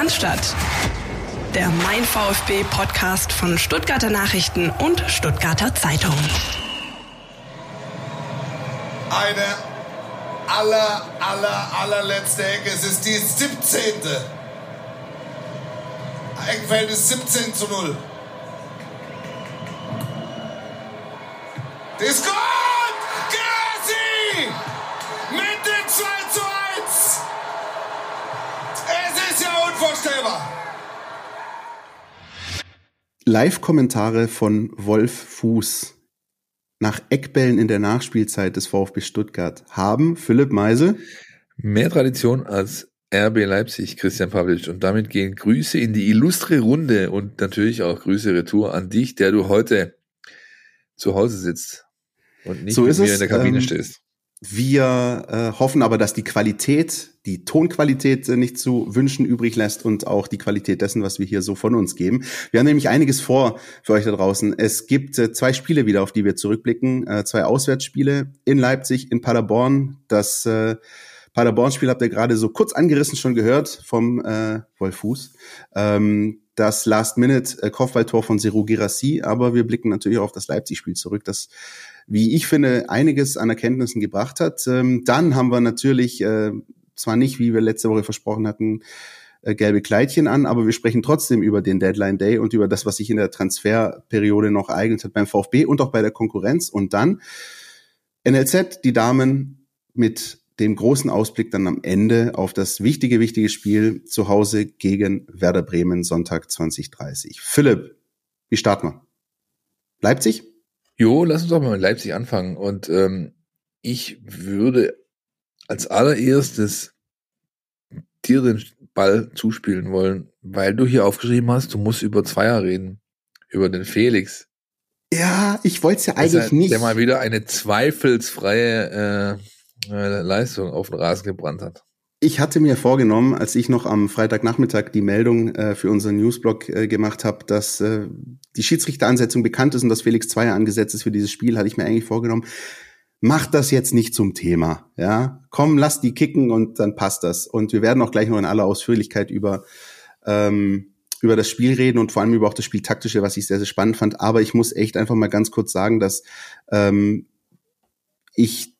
Cannstatt. Der Mein VfB Podcast von Stuttgarter Nachrichten und Stuttgarter Zeitung. Eine allerletzte Ecke. Es ist die 17. Eckverhältnis 17:0. Ist gut! Guirassy! Mit dem 2:1! Es ist ja unvorstellbar! Live-Kommentare von Wolf Fuß nach Eckbällen in der Nachspielzeit des VfB Stuttgart haben Philipp Meisel mehr Tradition als RB Leipzig, Christian Pavlisch. Und damit gehen Grüße in die illustre Runde und natürlich auch Grüße retour an dich, der du heute zu Hause sitzt und nicht so mit mir in der Kabine stehst. Wir hoffen aber, dass die Qualität, die Tonqualität nicht zu wünschen übrig lässt und auch die Qualität dessen, was wir hier so von uns geben. Wir haben nämlich einiges vor für euch da draußen. Es gibt 2 Spiele wieder, auf die wir zurückblicken. 2 Auswärtsspiele in Leipzig, in Paderborn. Das Paderborn-Spiel habt ihr gerade so kurz angerissen schon gehört vom Wolf Fuß. Das Last-Minute-Kopfballtor von Serhou Guirassy, aber wir blicken natürlich auch auf das Leipzig-Spiel zurück, das, wie ich finde, einiges an Erkenntnissen gebracht hat. Dann haben wir natürlich, zwar nicht, wie wir letzte Woche versprochen hatten, gelbe Kleidchen an, aber wir sprechen trotzdem über den Deadline-Day und über das, was sich in der Transferperiode noch ereignet hat beim VfB und auch bei der Konkurrenz. Und dann NLZ, die Damen mit dem großen Ausblick dann am Ende auf das wichtige Spiel zu Hause gegen Werder Bremen, Sonntag 20:30. Philipp, wie starten wir? Leipzig? Jo, lass uns doch mal mit Leipzig anfangen. Und ich würde als allererstes dir den Ball zuspielen wollen, weil du hier aufgeschrieben hast, du musst über Zweier reden, über den Felix. Ja, ich wollte es ja eigentlich nicht. Der mal wieder eine zweifelsfreie Leistung auf den Rasen gebrannt hat. Ich hatte mir vorgenommen, als ich noch am Freitagnachmittag die Meldung für unseren Newsblog gemacht habe, dass die Schiedsrichteransetzung bekannt ist und dass Felix Zweier angesetzt ist für dieses Spiel, hatte ich mir eigentlich vorgenommen, mach das jetzt nicht zum Thema. Ja, komm, lass die kicken und dann passt das. Und wir werden auch gleich noch in aller Ausführlichkeit über das Spiel reden und vor allem über auch das Spieltaktische, was ich sehr, sehr spannend fand. Aber ich muss echt einfach mal ganz kurz sagen, dass ich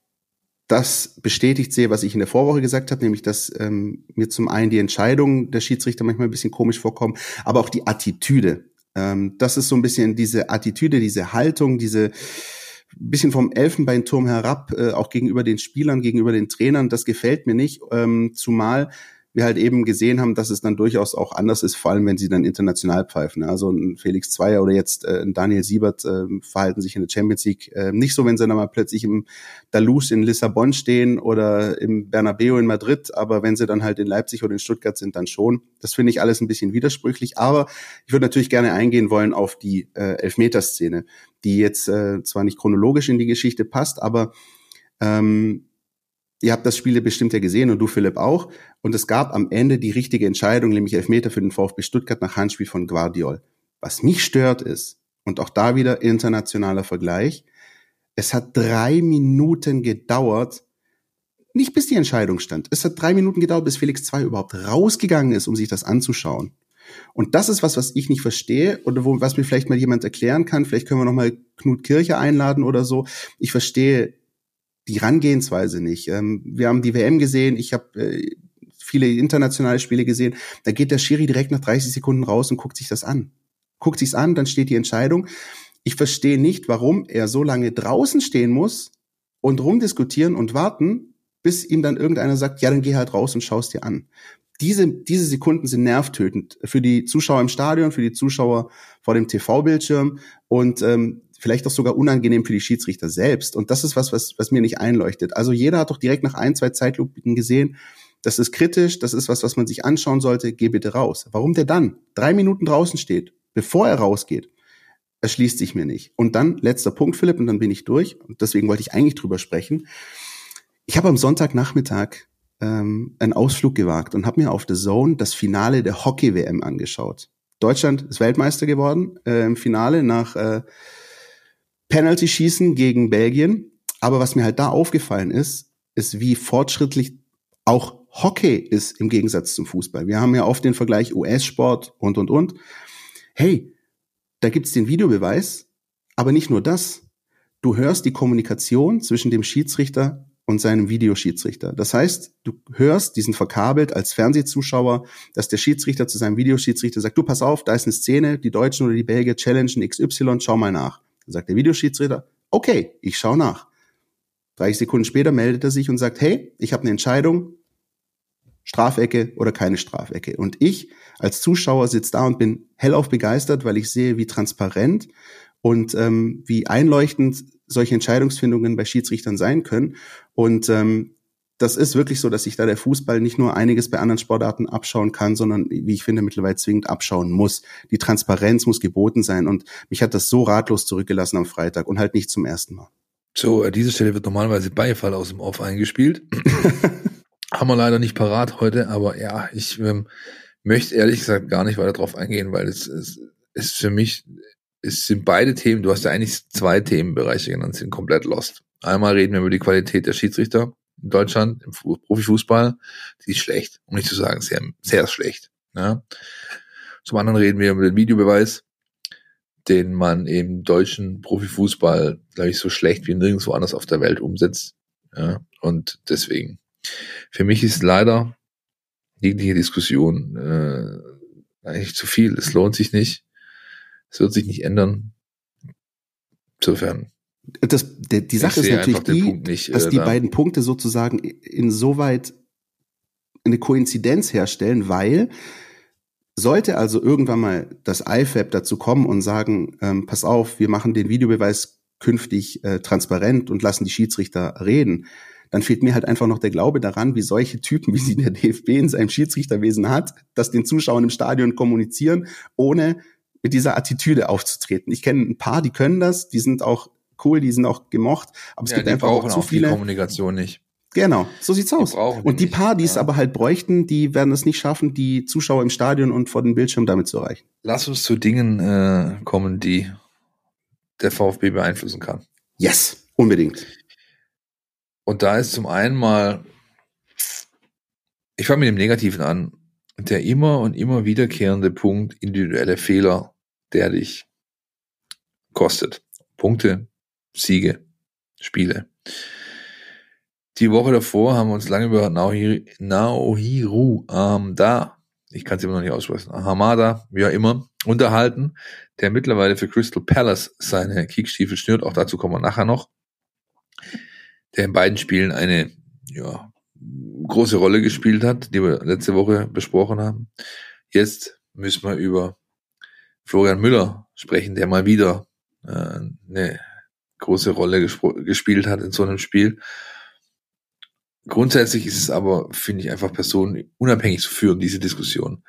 das bestätigt sehe, was ich in der Vorwoche gesagt habe, nämlich, dass mir zum einen die Entscheidungen der Schiedsrichter manchmal ein bisschen komisch vorkommen, aber auch die Attitüde. Das ist so ein bisschen diese Attitüde, diese Haltung, diese bisschen vom Elfenbeinturm herab, auch gegenüber den Spielern, gegenüber den Trainern, das gefällt mir nicht, zumal wir halt eben gesehen haben, dass es dann durchaus auch anders ist, vor allem, wenn sie dann international pfeifen. Also ein Felix Zweier oder jetzt ein Daniel Siebert verhalten sich in der Champions League nicht so, wenn sie dann mal plötzlich im Dalus in Lissabon stehen oder im Bernabeu in Madrid, aber wenn sie dann halt in Leipzig oder in Stuttgart sind, dann schon. Das finde ich alles ein bisschen widersprüchlich, aber ich würde natürlich gerne eingehen wollen auf die Elfmeterszene, die jetzt zwar nicht chronologisch in die Geschichte passt, aber ihr habt das Spiel bestimmt ja gesehen und du, Philipp, auch. Und es gab am Ende die richtige Entscheidung, nämlich Elfmeter für den VfB Stuttgart nach Handspiel von Guardiol. Was mich stört ist, und auch da wieder internationaler Vergleich, es hat 3 Minuten gedauert, nicht bis die Entscheidung stand. Es hat 3 Minuten gedauert, bis Felix Zweier überhaupt rausgegangen ist, um sich das anzuschauen. Und das ist was ich nicht verstehe oder was mir vielleicht mal jemand erklären kann. Vielleicht können wir nochmal Knut Kircher einladen oder so. Ich verstehe die Herangehensweise nicht. Wir haben die WM gesehen, ich habe viele internationale Spiele gesehen, da geht der Schiri direkt nach 30 Sekunden raus und guckt sich das an. Guckt sich's an, dann steht die Entscheidung. Ich verstehe nicht, warum er so lange draußen stehen muss und rumdiskutieren und warten, bis ihm dann irgendeiner sagt, ja, dann geh halt raus und schau's dir an. Diese Sekunden sind nervtötend für die Zuschauer im Stadion, für die Zuschauer vor dem TV-Bildschirm und vielleicht auch sogar unangenehm für die Schiedsrichter selbst. Und das ist was mir nicht einleuchtet. Also jeder hat doch direkt nach 1, 2 Zeitlupen gesehen, das ist kritisch, das ist was man sich anschauen sollte, geh bitte raus. Warum der dann 3 Minuten draußen steht, bevor er rausgeht, erschließt sich mir nicht. Und dann, letzter Punkt, Philipp, und dann bin ich durch. Und deswegen wollte ich eigentlich drüber sprechen. Ich habe am Sonntagnachmittag einen Ausflug gewagt und habe mir auf The Zone das Finale der Hockey-WM angeschaut. Deutschland ist Weltmeister geworden im Finale nach Penalty-Schießen gegen Belgien. Aber was mir halt da aufgefallen ist, ist, wie fortschrittlich auch Hockey ist im Gegensatz zum Fußball. Wir haben ja oft den Vergleich US-Sport und. Hey, da gibt's den Videobeweis, aber nicht nur das. Du hörst die Kommunikation zwischen dem Schiedsrichter und seinem Videoschiedsrichter. Das heißt, du hörst diesen verkabelt als Fernsehzuschauer, dass der Schiedsrichter zu seinem Videoschiedsrichter sagt, du, pass auf, da ist eine Szene, die Deutschen oder die Belgier challengen XY, schau mal nach. Dann sagt der Videoschiedsrichter, okay, ich schau nach. 30 Sekunden später meldet er sich und sagt, hey, ich habe eine Entscheidung, Strafecke oder keine Strafecke. Und ich als Zuschauer sitze da und bin hellauf begeistert, weil ich sehe, wie transparent und wie einleuchtend solche Entscheidungsfindungen bei Schiedsrichtern sein können. Und das ist wirklich so, dass sich da der Fußball nicht nur einiges bei anderen Sportarten abschauen kann, sondern, wie ich finde, mittlerweile zwingend abschauen muss. Die Transparenz muss geboten sein. Und mich hat das so ratlos zurückgelassen am Freitag und halt nicht zum ersten Mal. So, an dieser Stelle wird normalerweise Beifall aus dem Off eingespielt. Haben wir leider nicht parat heute, aber ja, ich möchte ehrlich gesagt gar nicht weiter drauf eingehen, weil es für mich... Es sind beide Themen, du hast ja eigentlich zwei Themenbereiche genannt, sind komplett lost. Einmal reden wir über die Qualität der Schiedsrichter in Deutschland, im Profifußball, die ist schlecht, um nicht zu sagen sehr, sehr schlecht. Ja. Zum anderen reden wir über den Videobeweis, den man im deutschen Profifußball, glaube ich, so schlecht wie nirgendwo anders auf der Welt umsetzt. Ja. Und deswegen, für mich ist leider jegliche Diskussion eigentlich zu viel, es lohnt sich nicht. Es wird sich nicht ändern. Insofern. Die Sache ist natürlich dass die beiden Punkte sozusagen insoweit eine Koinzidenz herstellen, weil sollte also irgendwann mal das IFAB dazu kommen und sagen, pass auf, wir machen den Videobeweis künftig transparent und lassen die Schiedsrichter reden, dann fehlt mir halt einfach noch der Glaube daran, wie solche Typen, wie sie der DFB in seinem Schiedsrichterwesen hat, das den Zuschauern im Stadion kommunizieren, ohne mit dieser Attitüde aufzutreten. Ich kenne ein paar, die können das, die sind auch cool, die sind auch gemocht, aber es gibt einfach auch zu viele. Die Kommunikation nicht. Genau, so sieht's aus. Und die paar, die es aber halt bräuchten, die werden es nicht schaffen, die Zuschauer im Stadion und vor dem Bildschirm damit zu erreichen. Lass uns zu Dingen kommen, die der VfB beeinflussen kann. Yes, unbedingt. Und da ist zum einen mal, ich fange mit dem Negativen an, der immer und immer wiederkehrende Punkt individuelle Fehler, der dich kostet. Punkte, Siege, Spiele. Die Woche davor haben wir uns lange über Naouirou Ahamada, ich kann es immer noch nicht aussprechen, Ahamada, wie auch immer, unterhalten, der mittlerweile für Crystal Palace seine Kickstiefel schnürt, auch dazu kommen wir nachher noch, der in beiden Spielen eine, ja, große Rolle gespielt hat, die wir letzte Woche besprochen haben. Jetzt müssen wir über Florian Müller sprechen, der mal wieder eine große Rolle gespielt hat in so einem Spiel. Grundsätzlich ist es aber, finde ich, einfach personenunabhängig zu führen, diese Diskussion.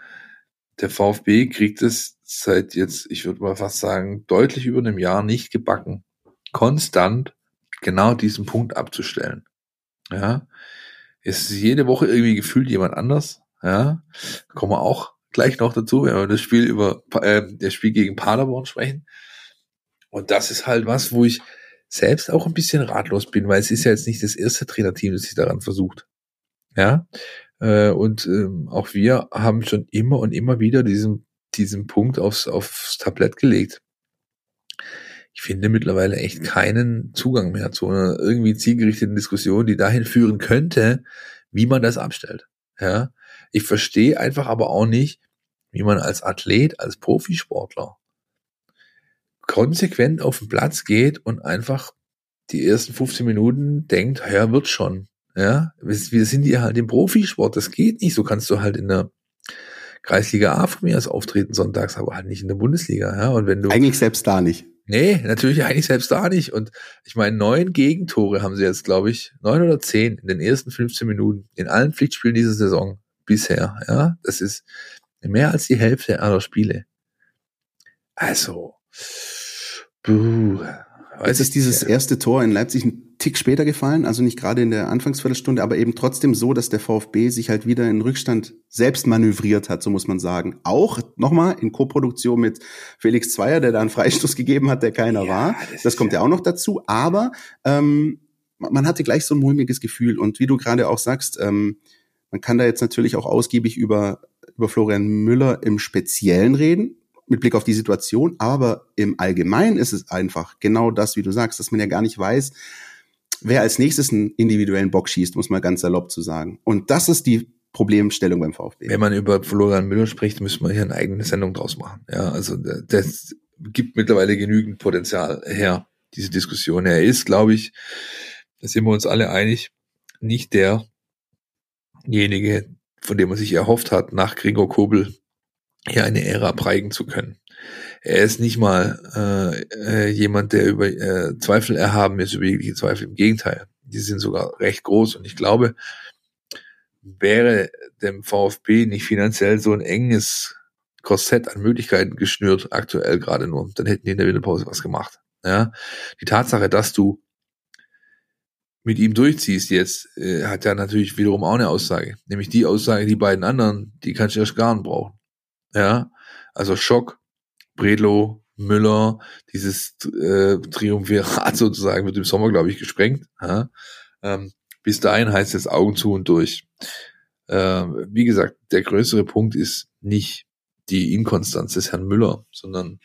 Der VfB kriegt es seit jetzt, ich würde mal fast sagen, deutlich über einem Jahr nicht gebacken, konstant genau diesen Punkt abzustellen. Ja, es ist jede Woche irgendwie gefühlt jemand anders, ja. Kommen wir auch gleich noch dazu, wenn wir das Spiel gegen Paderborn sprechen. Und das ist halt was, wo ich selbst auch ein bisschen ratlos bin, weil es ist ja jetzt nicht das erste Trainerteam, das sich daran versucht. Ja. Und auch wir haben schon immer und immer wieder diesen Punkt aufs Tablett gelegt. Ich finde mittlerweile echt keinen Zugang mehr zu einer irgendwie zielgerichteten Diskussion, die dahin führen könnte, wie man das abstellt. Ja? Ich verstehe einfach aber auch nicht, wie man als Athlet, als Profisportler konsequent auf den Platz geht und einfach die ersten 15 Minuten denkt, ja, wird schon. Ja? Wir sind hier halt im Profisport, das geht nicht. So kannst du halt in der Kreisliga A von mir aus auftreten sonntags, aber halt nicht in der Bundesliga. Ja? Und wenn du eigentlich selbst da nicht. Nee, natürlich eigentlich selbst da nicht. Und ich meine, 9 Gegentore haben sie jetzt, glaube ich, 9 oder 10 in den ersten 15 Minuten in allen Pflichtspielen dieser Saison bisher. Ja, das ist mehr als die Hälfte aller Spiele. Also, jetzt ist dieses erste Tor in Leipzig einen Tick später gefallen, also nicht gerade in der Anfangsviertelstunde, aber eben trotzdem so, dass der VfB sich halt wieder in Rückstand selbst manövriert hat, so muss man sagen. Auch nochmal in Koproduktion mit Felix Zweier, der da einen Freistoß gegeben hat, der keiner war. Das kommt ja auch noch dazu. Aber man hatte gleich so ein mulmiges Gefühl. Und wie du gerade auch sagst, Man kann da jetzt natürlich auch ausgiebig über Florian Müller im Speziellen reden, mit Blick auf die Situation, aber im Allgemeinen ist es einfach genau das, wie du sagst, dass man ja gar nicht weiß, wer als nächstes einen individuellen Bock schießt, muss man ganz salopp zu sagen. Und das ist die Problemstellung beim VfB. Wenn man über Florian Müller spricht, müssen wir hier eine eigene Sendung draus machen. Ja, also das gibt mittlerweile genügend Potenzial her, diese Diskussion. Er ist, glaube ich, da sind wir uns alle einig, nicht derjenige, von dem man sich erhofft hat, nach Gregor Kobel hier eine Ära prägen zu können. Er ist nicht mal jemand, der über Zweifel erhaben ist, über jegliche Zweifel. Im Gegenteil, die sind sogar recht groß. Und ich glaube, wäre dem VfB nicht finanziell so ein enges Korsett an Möglichkeiten geschnürt, aktuell gerade nur, dann hätten die in der Winterpause was gemacht. Ja? Die Tatsache, dass du mit ihm durchziehst jetzt, hat ja natürlich wiederum auch eine Aussage. Nämlich die Aussage, die beiden anderen, die kannst du erst gar nicht brauchen. Ja, also Schock, Bredlo, Müller, dieses Triumvirat sozusagen wird im Sommer, glaube ich, gesprengt. Ja? Bis dahin heißt es Augen zu und durch. Wie gesagt, der größere Punkt ist nicht die Inkonstanz des Herrn Müller, sondern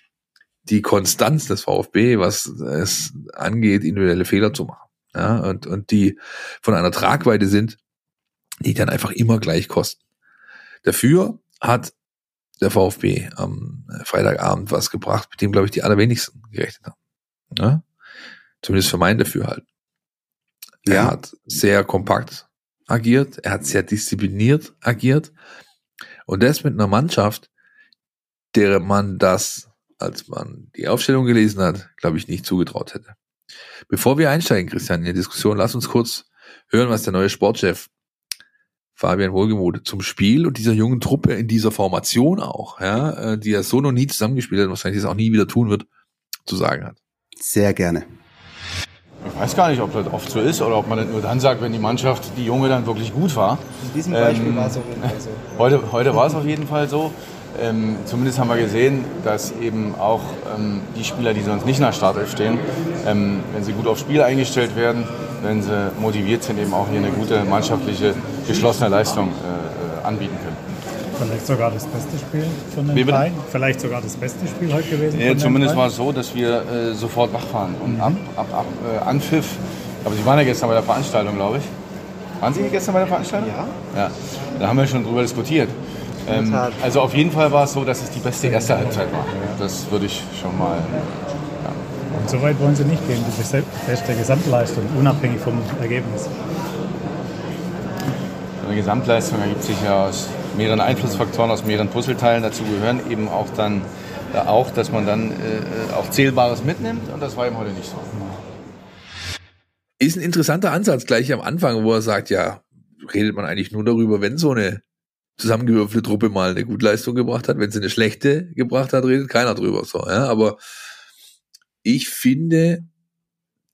die Konstanz des VfB, was es angeht, individuelle Fehler zu machen. Ja, und die von einer Tragweite sind, die dann einfach immer gleich kosten. Dafür hat der VfB am Freitagabend was gebracht, mit dem, glaube ich, die allerwenigsten gerechnet haben. Ja? Zumindest für mein Dafürhalten. Ja. Er hat sehr kompakt agiert, er hat sehr diszipliniert agiert und das mit einer Mannschaft, der man das, als man die Aufstellung gelesen hat, glaube ich, nicht zugetraut hätte. Bevor wir einsteigen, Christian, in die Diskussion, lass uns kurz hören, was der neue Sportchef Fabian Wohlgemuth zum Spiel und dieser jungen Truppe in dieser Formation auch, ja, die er so noch nie zusammengespielt hat und wahrscheinlich das auch nie wieder tun wird, zu sagen hat. Sehr gerne. Ich weiß gar nicht, ob das oft so ist oder ob man das nur dann sagt, wenn die Mannschaft, die Junge, dann wirklich gut war. In diesem Beispiel war es auf jeden Fall so. Heute war es auf jeden Fall so. Zumindest haben wir gesehen, dass eben auch die Spieler, die sonst nicht nach Startelf stehen, wenn sie gut aufs Spiel eingestellt werden, wenn sie motiviert sind, eben auch hier eine gute mannschaftliche, geschlossene Leistung anbieten können. Vielleicht sogar das beste Spiel von den dreien? Vielleicht sogar das beste Spiel heute gewesen? Ja, zumindest war es so, dass wir sofort wach waren und Anpfiff. Aber Sie waren ja gestern bei der Veranstaltung, glaube ich. Waren Sie gestern bei der Veranstaltung? Ja. Da haben wir schon drüber diskutiert. Also auf jeden Fall war es so, dass es die beste erste Halbzeit war. Das würde ich schon mal... Ja. Und so weit wollen Sie nicht gehen, die beste Gesamtleistung, unabhängig vom Ergebnis. Eine Gesamtleistung ergibt sich ja aus mehreren Einflussfaktoren, aus mehreren Puzzleteilen. Dazu gehören eben auch dann, dass man dann auch Zählbares mitnimmt und das war eben heute nicht so. Ist ein interessanter Ansatz gleich am Anfang, wo er sagt, ja, redet man eigentlich nur darüber, wenn so eine zusammengewürfelte Truppe mal eine gute Leistung gebracht hat. Wenn sie eine schlechte gebracht hat, redet keiner drüber. So, ja? Aber ich finde,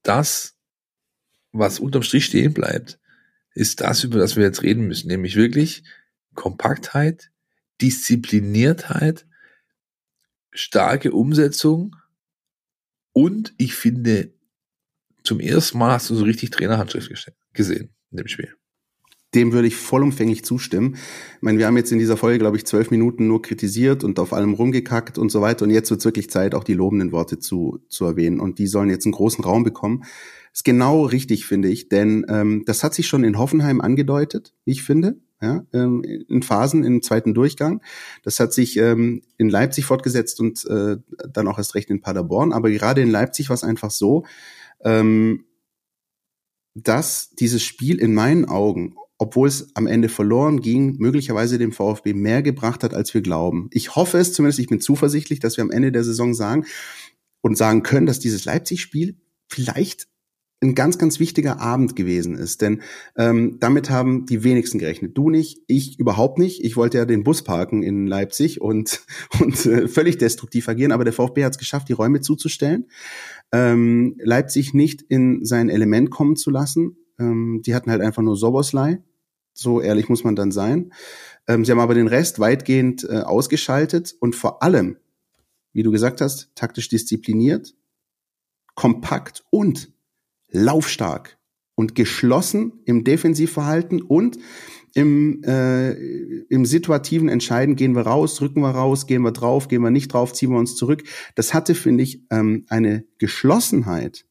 das, was unterm Strich stehen bleibt, ist das, über das wir jetzt reden müssen. Nämlich wirklich Kompaktheit, Diszipliniertheit, starke Umsetzung und ich finde, zum ersten Mal hast du so richtig Trainerhandschrift gesehen in dem Spiel. Dem würde ich vollumfänglich zustimmen. Ich meine, wir haben jetzt in dieser Folge, glaube ich, 12 Minuten nur kritisiert und auf allem rumgekackt und so weiter. Und jetzt wird es wirklich Zeit, auch die lobenden Worte zu erwähnen. Und die sollen jetzt einen großen Raum bekommen. Das ist genau richtig, finde ich. Denn das hat sich schon in Hoffenheim angedeutet, ich finde. Ja, in Phasen im zweiten Durchgang. Das hat sich in Leipzig fortgesetzt und dann auch erst recht in Paderborn. Aber gerade in Leipzig war es einfach so, dass dieses Spiel in meinen Augen, obwohl es am Ende verloren ging, möglicherweise dem VfB mehr gebracht hat, als wir glauben. Ich hoffe es zumindest, ich bin zuversichtlich, dass wir am Ende der Saison sagen können, dass dieses Leipzig-Spiel vielleicht ein ganz, ganz wichtiger Abend gewesen ist. Denn damit haben die wenigsten gerechnet. Du nicht, ich überhaupt nicht. Ich wollte ja den Bus parken in Leipzig und völlig destruktiv agieren. Aber der VfB hat es geschafft, die Räume zuzustellen. Leipzig nicht in sein Element kommen zu lassen. Die hatten halt einfach nur Soboslai. So ehrlich muss man dann sein. Sie haben aber den Rest weitgehend ausgeschaltet und vor allem, wie du gesagt hast, taktisch diszipliniert, kompakt und laufstark und geschlossen im Defensivverhalten und im situativen Entscheiden, gehen wir raus, rücken wir raus, gehen wir drauf, gehen wir nicht drauf, ziehen wir uns zurück. Das hatte, finde ich, eine Geschlossenheit,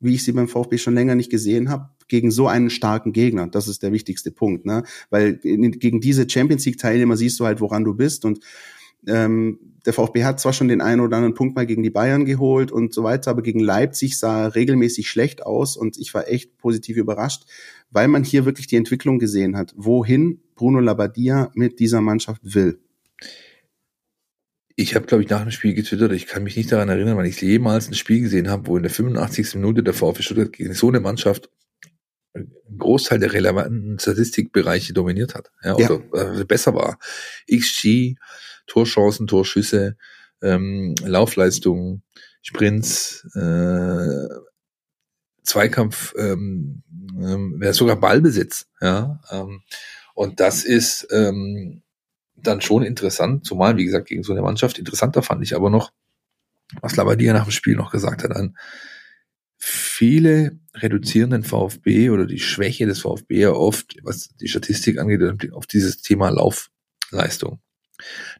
wie ich sie beim VfB schon länger nicht gesehen habe, gegen so einen starken Gegner. Das ist der wichtigste Punkt, ne? Weil gegen diese Champions-League-Teilnehmer siehst du halt, woran du bist. Und der VfB hat zwar schon den einen oder anderen Punkt mal gegen die Bayern geholt und so weiter, aber gegen Leipzig sah er regelmäßig schlecht aus und ich war echt positiv überrascht, weil man hier wirklich die Entwicklung gesehen hat, wohin Bruno Labbadia mit dieser Mannschaft will. Ich habe, glaube ich, nach dem Spiel getwittert, ich kann mich nicht daran erinnern, weil ich jemals ein Spiel gesehen habe, wo in der 85. Minute der VfB Stuttgart gegen so eine Mannschaft einen Großteil der relevanten Statistikbereiche dominiert hat, ja, oder besser war. XG, Torchancen, Torschüsse, Laufleistungen, Sprints, Zweikampf, sogar Ballbesitz. Ja, und das ist dann schon interessant, zumal, wie gesagt, gegen so eine Mannschaft. Interessanter fand ich aber noch, was Labbadia nach dem Spiel noch gesagt hat, an viele reduzieren den VfB oder die Schwäche des VfB ja oft, was die Statistik angeht, auf dieses Thema Laufleistung.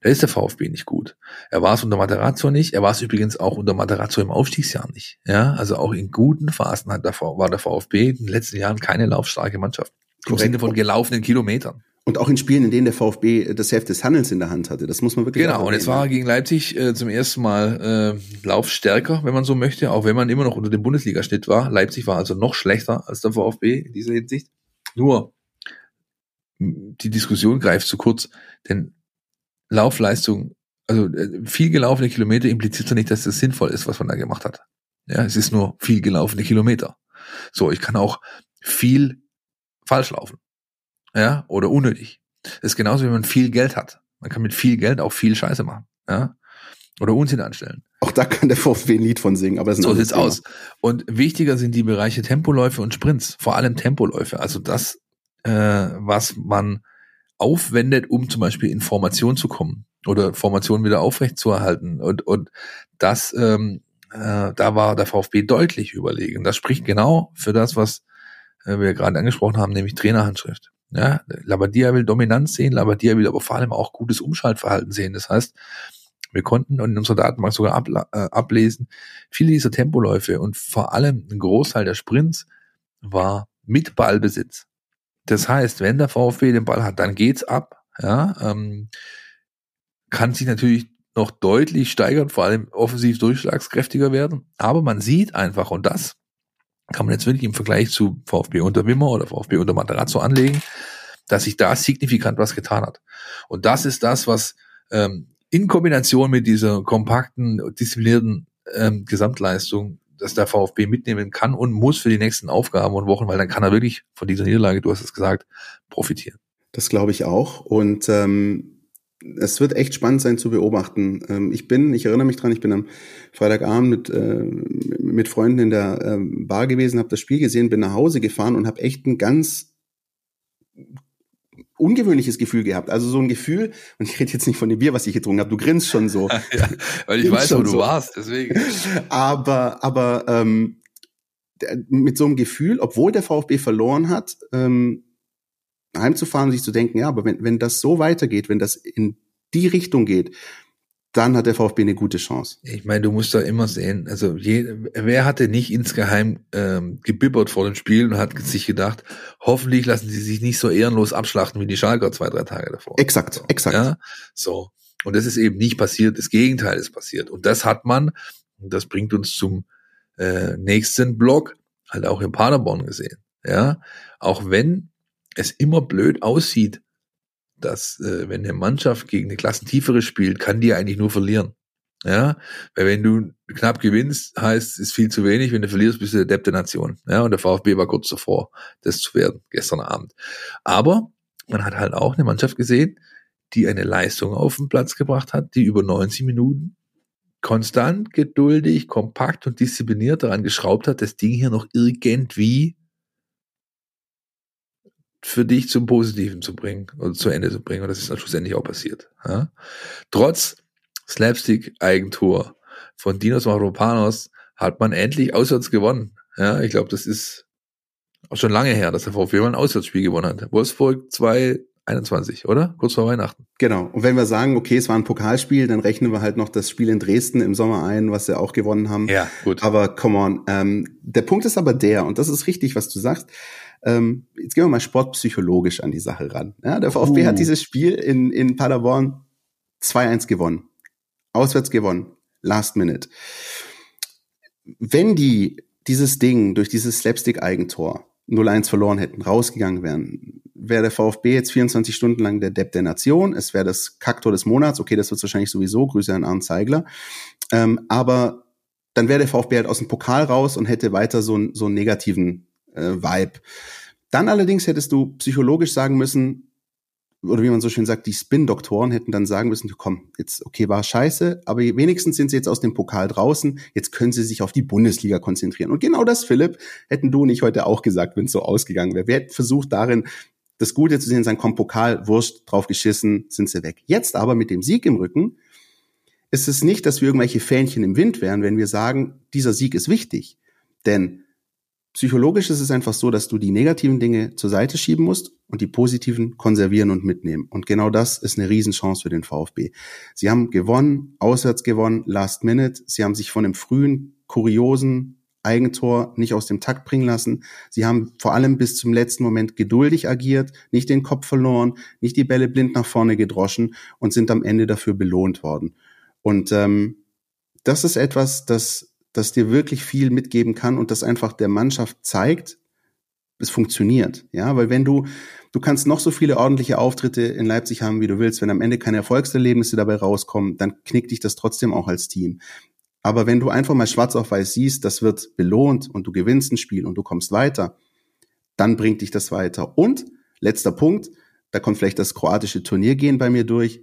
Da ist der VfB nicht gut. Er war es unter Matarazzo nicht, er war es übrigens auch unter Matarazzo im Aufstiegsjahr nicht. Ja, also auch in guten Phasen war der VfB in den letzten Jahren keine laufstarke Mannschaft. Im Sinne von gelaufenen Kilometern. Und auch in Spielen, in denen der VfB das Heft des Handels in der Hand hatte. Das muss man wirklich sagen. Genau, und jetzt war er gegen Leipzig zum ersten Mal laufstärker, wenn man so möchte, auch wenn man immer noch unter dem Bundesliga-Schnitt war. Leipzig war also noch schlechter als der VfB in dieser Hinsicht. Nur, die Diskussion greift zu kurz, denn Laufleistung, also viel gelaufene Kilometer impliziert ja nicht, dass das sinnvoll ist, was man da gemacht hat. Ja, es ist nur viel gelaufene Kilometer. So, ich kann auch viel falsch laufen. Ja, oder unnötig. Das ist genauso, wenn man viel Geld hat. Man kann mit viel Geld auch viel Scheiße machen. Ja, oder Unsinn anstellen. Auch da kann der VfB ein Lied von singen. Aber so sieht's aus. Und wichtiger sind die Bereiche Tempoläufe und Sprints. Vor allem Tempoläufe. Also das, was man aufwendet, um zum Beispiel in Formation zu kommen oder Formation wieder aufrecht zu erhalten. Und das, da war der VfB deutlich überlegen. Das spricht genau für das, was wir gerade angesprochen haben, nämlich Trainerhandschrift. Ja, Labbadia will Dominanz sehen, Labbadia will aber vor allem auch gutes Umschaltverhalten sehen. Das heißt, wir konnten in unserer Datenbank sogar ablesen, viele dieser Tempoläufe und vor allem ein Großteil der Sprints war mit Ballbesitz. Das heißt, wenn der VfB den Ball hat, dann geht's ab. Ja, kann sich natürlich noch deutlich steigern, vor allem offensiv durchschlagskräftiger werden. Aber man sieht einfach, und das kann man jetzt wirklich im Vergleich zu VfB unter Wimmer oder VfB unter Matarazzo anlegen, dass sich da signifikant was getan hat. Und das ist das, was in Kombination mit dieser kompakten, disziplinierten Gesamtleistung, dass der VfB mitnehmen kann und muss für die nächsten Aufgaben und Wochen, weil dann kann er wirklich von dieser Niederlage, du hast es gesagt, profitieren. Das glaube ich auch. Und es wird echt spannend sein zu beobachten. Ich erinnere mich dran, ich bin am Freitagabend mit Freunden in der Bar gewesen, habe das Spiel gesehen, bin nach Hause gefahren und habe echt ein ganz ungewöhnliches Gefühl gehabt. Also so ein Gefühl, und ich rede jetzt nicht von dem Bier, was ich getrunken habe, du grinst schon so. Ja, weil ich weiß, wo du warst, deswegen. Aber mit so einem Gefühl, obwohl der VfB verloren hat, heimzufahren und sich zu denken, ja, aber wenn das so weitergeht, wenn das in die Richtung geht, dann hat der VfB eine gute Chance. Ich meine, du musst da immer sehen, also wer hatte nicht insgeheim gebibbert vor dem Spiel und hat sich gedacht, hoffentlich lassen sie sich nicht so ehrenlos abschlachten wie die Schalker 2-3 Tage davor. Exakt. Ja? So. Und das ist eben nicht passiert, das Gegenteil ist passiert. Und das hat man, und das bringt uns zum nächsten Block, halt auch in Paderborn gesehen. Ja, auch wenn es immer blöd aussieht, dass wenn eine Mannschaft gegen eine Klassentiefere spielt, kann die eigentlich nur verlieren. Ja, weil wenn du knapp gewinnst, heißt es ist viel zu wenig, wenn du verlierst, bist du der Depp der Nation. Ja, und der VfB war kurz davor, das zu werden, gestern Abend. Aber man hat halt auch eine Mannschaft gesehen, die eine Leistung auf den Platz gebracht hat, die über 90 Minuten konstant, geduldig, kompakt und diszipliniert daran geschraubt hat, das Ding hier noch irgendwie für dich zum Positiven zu bringen oder zu Ende zu bringen. Und das ist dann schlussendlich auch passiert. Ja? Trotz Slapstick-Eigentor von Dinos Mavropanos hat man endlich auswärts gewonnen. Ja, ich glaube, das ist Auch schon lange her, dass der VfB mal ein Auswärtsspiel gewonnen hat. Wolfsburg 2-21, oder? Kurz vor Weihnachten. Genau. Und wenn wir sagen, okay, es war ein Pokalspiel, dann rechnen wir halt noch das Spiel in Dresden im Sommer ein, was sie auch gewonnen haben. Ja, gut. Aber come on. Der Punkt ist aber der, und das ist richtig, was du sagst, jetzt gehen wir mal sportpsychologisch an die Sache ran. Ja, der VfB hat dieses Spiel in Paderborn 2-1 gewonnen. Auswärts gewonnen. Last minute. Wenn die dieses Ding durch dieses Slapstick-Eigentor 0-1 verloren hätten, rausgegangen wären, wäre der VfB jetzt 24 Stunden lang der Depp der Nation. Es wäre das Kacktor des Monats. Okay, das wird wahrscheinlich sowieso. Grüße an Arne Zeigler. Aber dann wäre der VfB halt aus dem Pokal raus und hätte weiter so einen negativen Vibe. Dann allerdings hättest du psychologisch sagen müssen, oder wie man so schön sagt, die Spin-Doktoren hätten dann sagen müssen, komm, jetzt, okay, war scheiße, aber wenigstens sind sie jetzt aus dem Pokal draußen, jetzt können sie sich auf die Bundesliga konzentrieren. Und genau das, Philipp, hätten du und ich heute auch gesagt, wenn es so ausgegangen wäre. Wir hätten versucht, darin das Gute zu sehen, sagen, komm, Pokal, Wurst, drauf geschissen, sind sie weg. Jetzt aber mit dem Sieg im Rücken ist es nicht, dass wir irgendwelche Fähnchen im Wind wären, wenn wir sagen, dieser Sieg ist wichtig. Denn psychologisch ist es einfach so, dass du die negativen Dinge zur Seite schieben musst und die positiven konservieren und mitnehmen. Und genau das ist eine Riesenchance für den VfB. Sie haben gewonnen, auswärts gewonnen, last minute. Sie haben sich von dem frühen, kuriosen Eigentor nicht aus dem Takt bringen lassen. Sie haben vor allem bis zum letzten Moment geduldig agiert, nicht den Kopf verloren, nicht die Bälle blind nach vorne gedroschen und sind am Ende dafür belohnt worden. Und das ist etwas, das dir wirklich viel mitgeben kann und das einfach der Mannschaft zeigt, es funktioniert. Ja, weil wenn du kannst noch so viele ordentliche Auftritte in Leipzig haben, wie du willst, wenn am Ende keine Erfolgserlebnisse dabei rauskommen, dann knickt dich das trotzdem auch als Team. Aber wenn du einfach mal schwarz auf weiß siehst, das wird belohnt und du gewinnst ein Spiel und du kommst weiter, dann bringt dich das weiter. Und letzter Punkt, da kommt vielleicht das kroatische Turniergehen bei mir durch.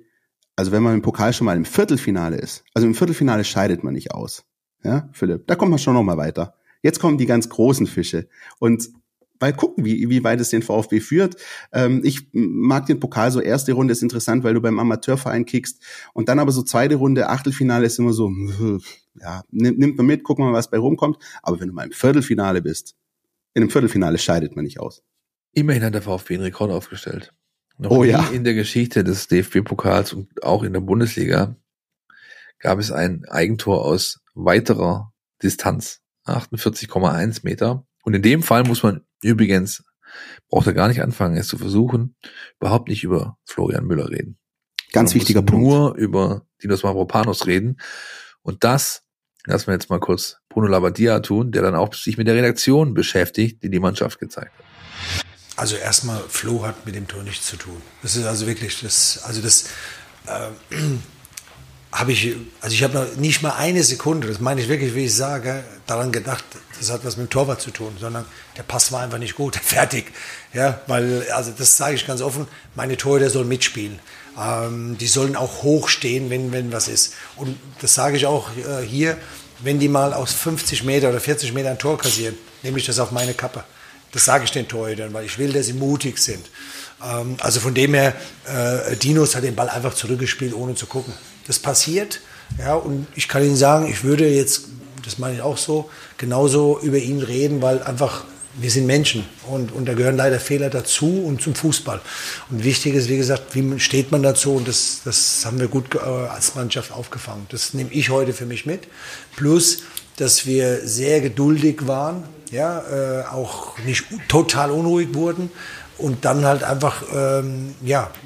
Also wenn man im Pokal schon mal im Viertelfinale ist, also im Viertelfinale scheidet man nicht aus. Ja, Philipp, da kommt man schon noch mal weiter. Jetzt kommen die ganz großen Fische. Und mal gucken, wie weit es den VfB führt. Ich mag den Pokal so, erste Runde ist interessant, weil du beim Amateurverein kickst. Und dann aber so zweite Runde, Achtelfinale ist immer so, ja, nimmt man mit, gucken wir mal, was bei rumkommt. Aber wenn du mal im Viertelfinale bist, in einem Viertelfinale scheidet man nicht aus. Immerhin hat der VfB einen Rekord aufgestellt. In der Geschichte des DFB-Pokals und auch in der Bundesliga gab es ein Eigentor aus weiterer Distanz, 48,1 Meter. Und in dem Fall muss man übrigens, braucht er gar nicht anfangen, es zu versuchen, überhaupt nicht über Florian Müller reden. Ganz wichtiger Punkt. Nur über Dinos Mavropanos reden. Und das lassen wir jetzt mal kurz Bruno Labbadia tun, der dann auch sich mit der Redaktion beschäftigt, die die Mannschaft gezeigt hat. Also erstmal, Flo hat mit dem Tor nichts zu tun. Das ist also wirklich, ich habe noch nicht mal eine Sekunde, das meine ich wirklich, wie ich sage, daran gedacht, das hat was mit dem Torwart zu tun, sondern der Pass war einfach nicht gut, fertig. Ja, weil, also das sage ich ganz offen, meine Torhüter sollen mitspielen. Die sollen auch hoch stehen, wenn was ist. Und das sage ich auch hier, wenn die mal aus 50 Meter oder 40 Meter ein Tor kassieren, nehme ich das auf meine Kappe. Das sage ich den Torhütern, weil ich will, dass sie mutig sind. Also von dem her, Dinos hat den Ball einfach zurückgespielt, ohne zu gucken. Das passiert, ja, und ich kann Ihnen sagen, ich würde jetzt, das meine ich auch so, genauso über ihn reden, weil einfach, wir sind Menschen und da gehören leider Fehler dazu und zum Fußball. Und wichtig ist, wie gesagt, wie steht man dazu, und das haben wir gut als Mannschaft aufgefangen. Das nehme ich heute für mich mit, plus, dass wir sehr geduldig waren, ja, auch nicht total unruhig wurden. Und dann halt einfach,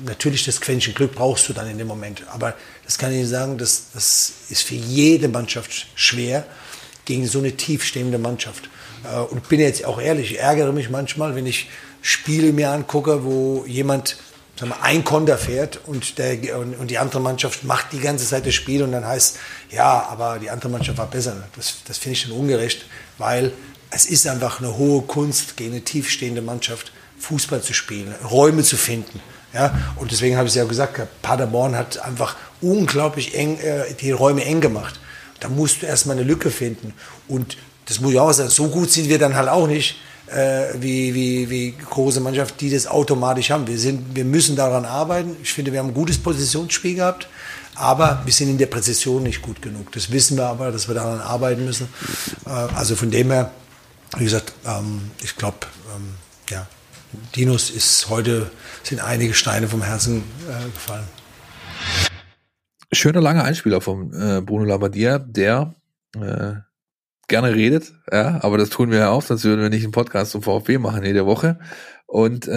natürlich das Quäntchen Glück brauchst du dann in dem Moment. Aber das kann ich Ihnen sagen, das ist für jede Mannschaft schwer, gegen so eine tiefstehende Mannschaft. Und bin jetzt auch ehrlich, ich ärgere mich manchmal, wenn ich Spiele mir angucke, wo jemand ein Konter fährt und die andere Mannschaft macht die ganze Zeit das Spiel und dann heißt, ja, aber die andere Mannschaft war besser. Das finde ich dann ungerecht, weil es ist einfach eine hohe Kunst, gegen eine tiefstehende Mannschaft Fußball zu spielen, Räume zu finden. Ja? Und deswegen habe ich es ja auch gesagt, Paderborn hat einfach unglaublich eng, die Räume eng gemacht. Da musst du erstmal eine Lücke finden. Und das muss ich auch sagen, so gut sind wir dann halt auch nicht, wie große Mannschaft, die das automatisch haben. Wir müssen daran arbeiten. Ich finde, wir haben ein gutes Positionsspiel gehabt, aber wir sind in der Präzision nicht gut genug. Das wissen wir aber, dass wir daran arbeiten müssen. Also von dem her, wie gesagt, ich glaube, ja, Dinos ist heute, sind einige Steine vom Herzen gefallen. Schöner langer Einspieler von Bruno Labbadia, der gerne redet, ja, aber das tun wir ja auch, sonst würden wir nicht einen Podcast zum VfB machen jede Woche. Und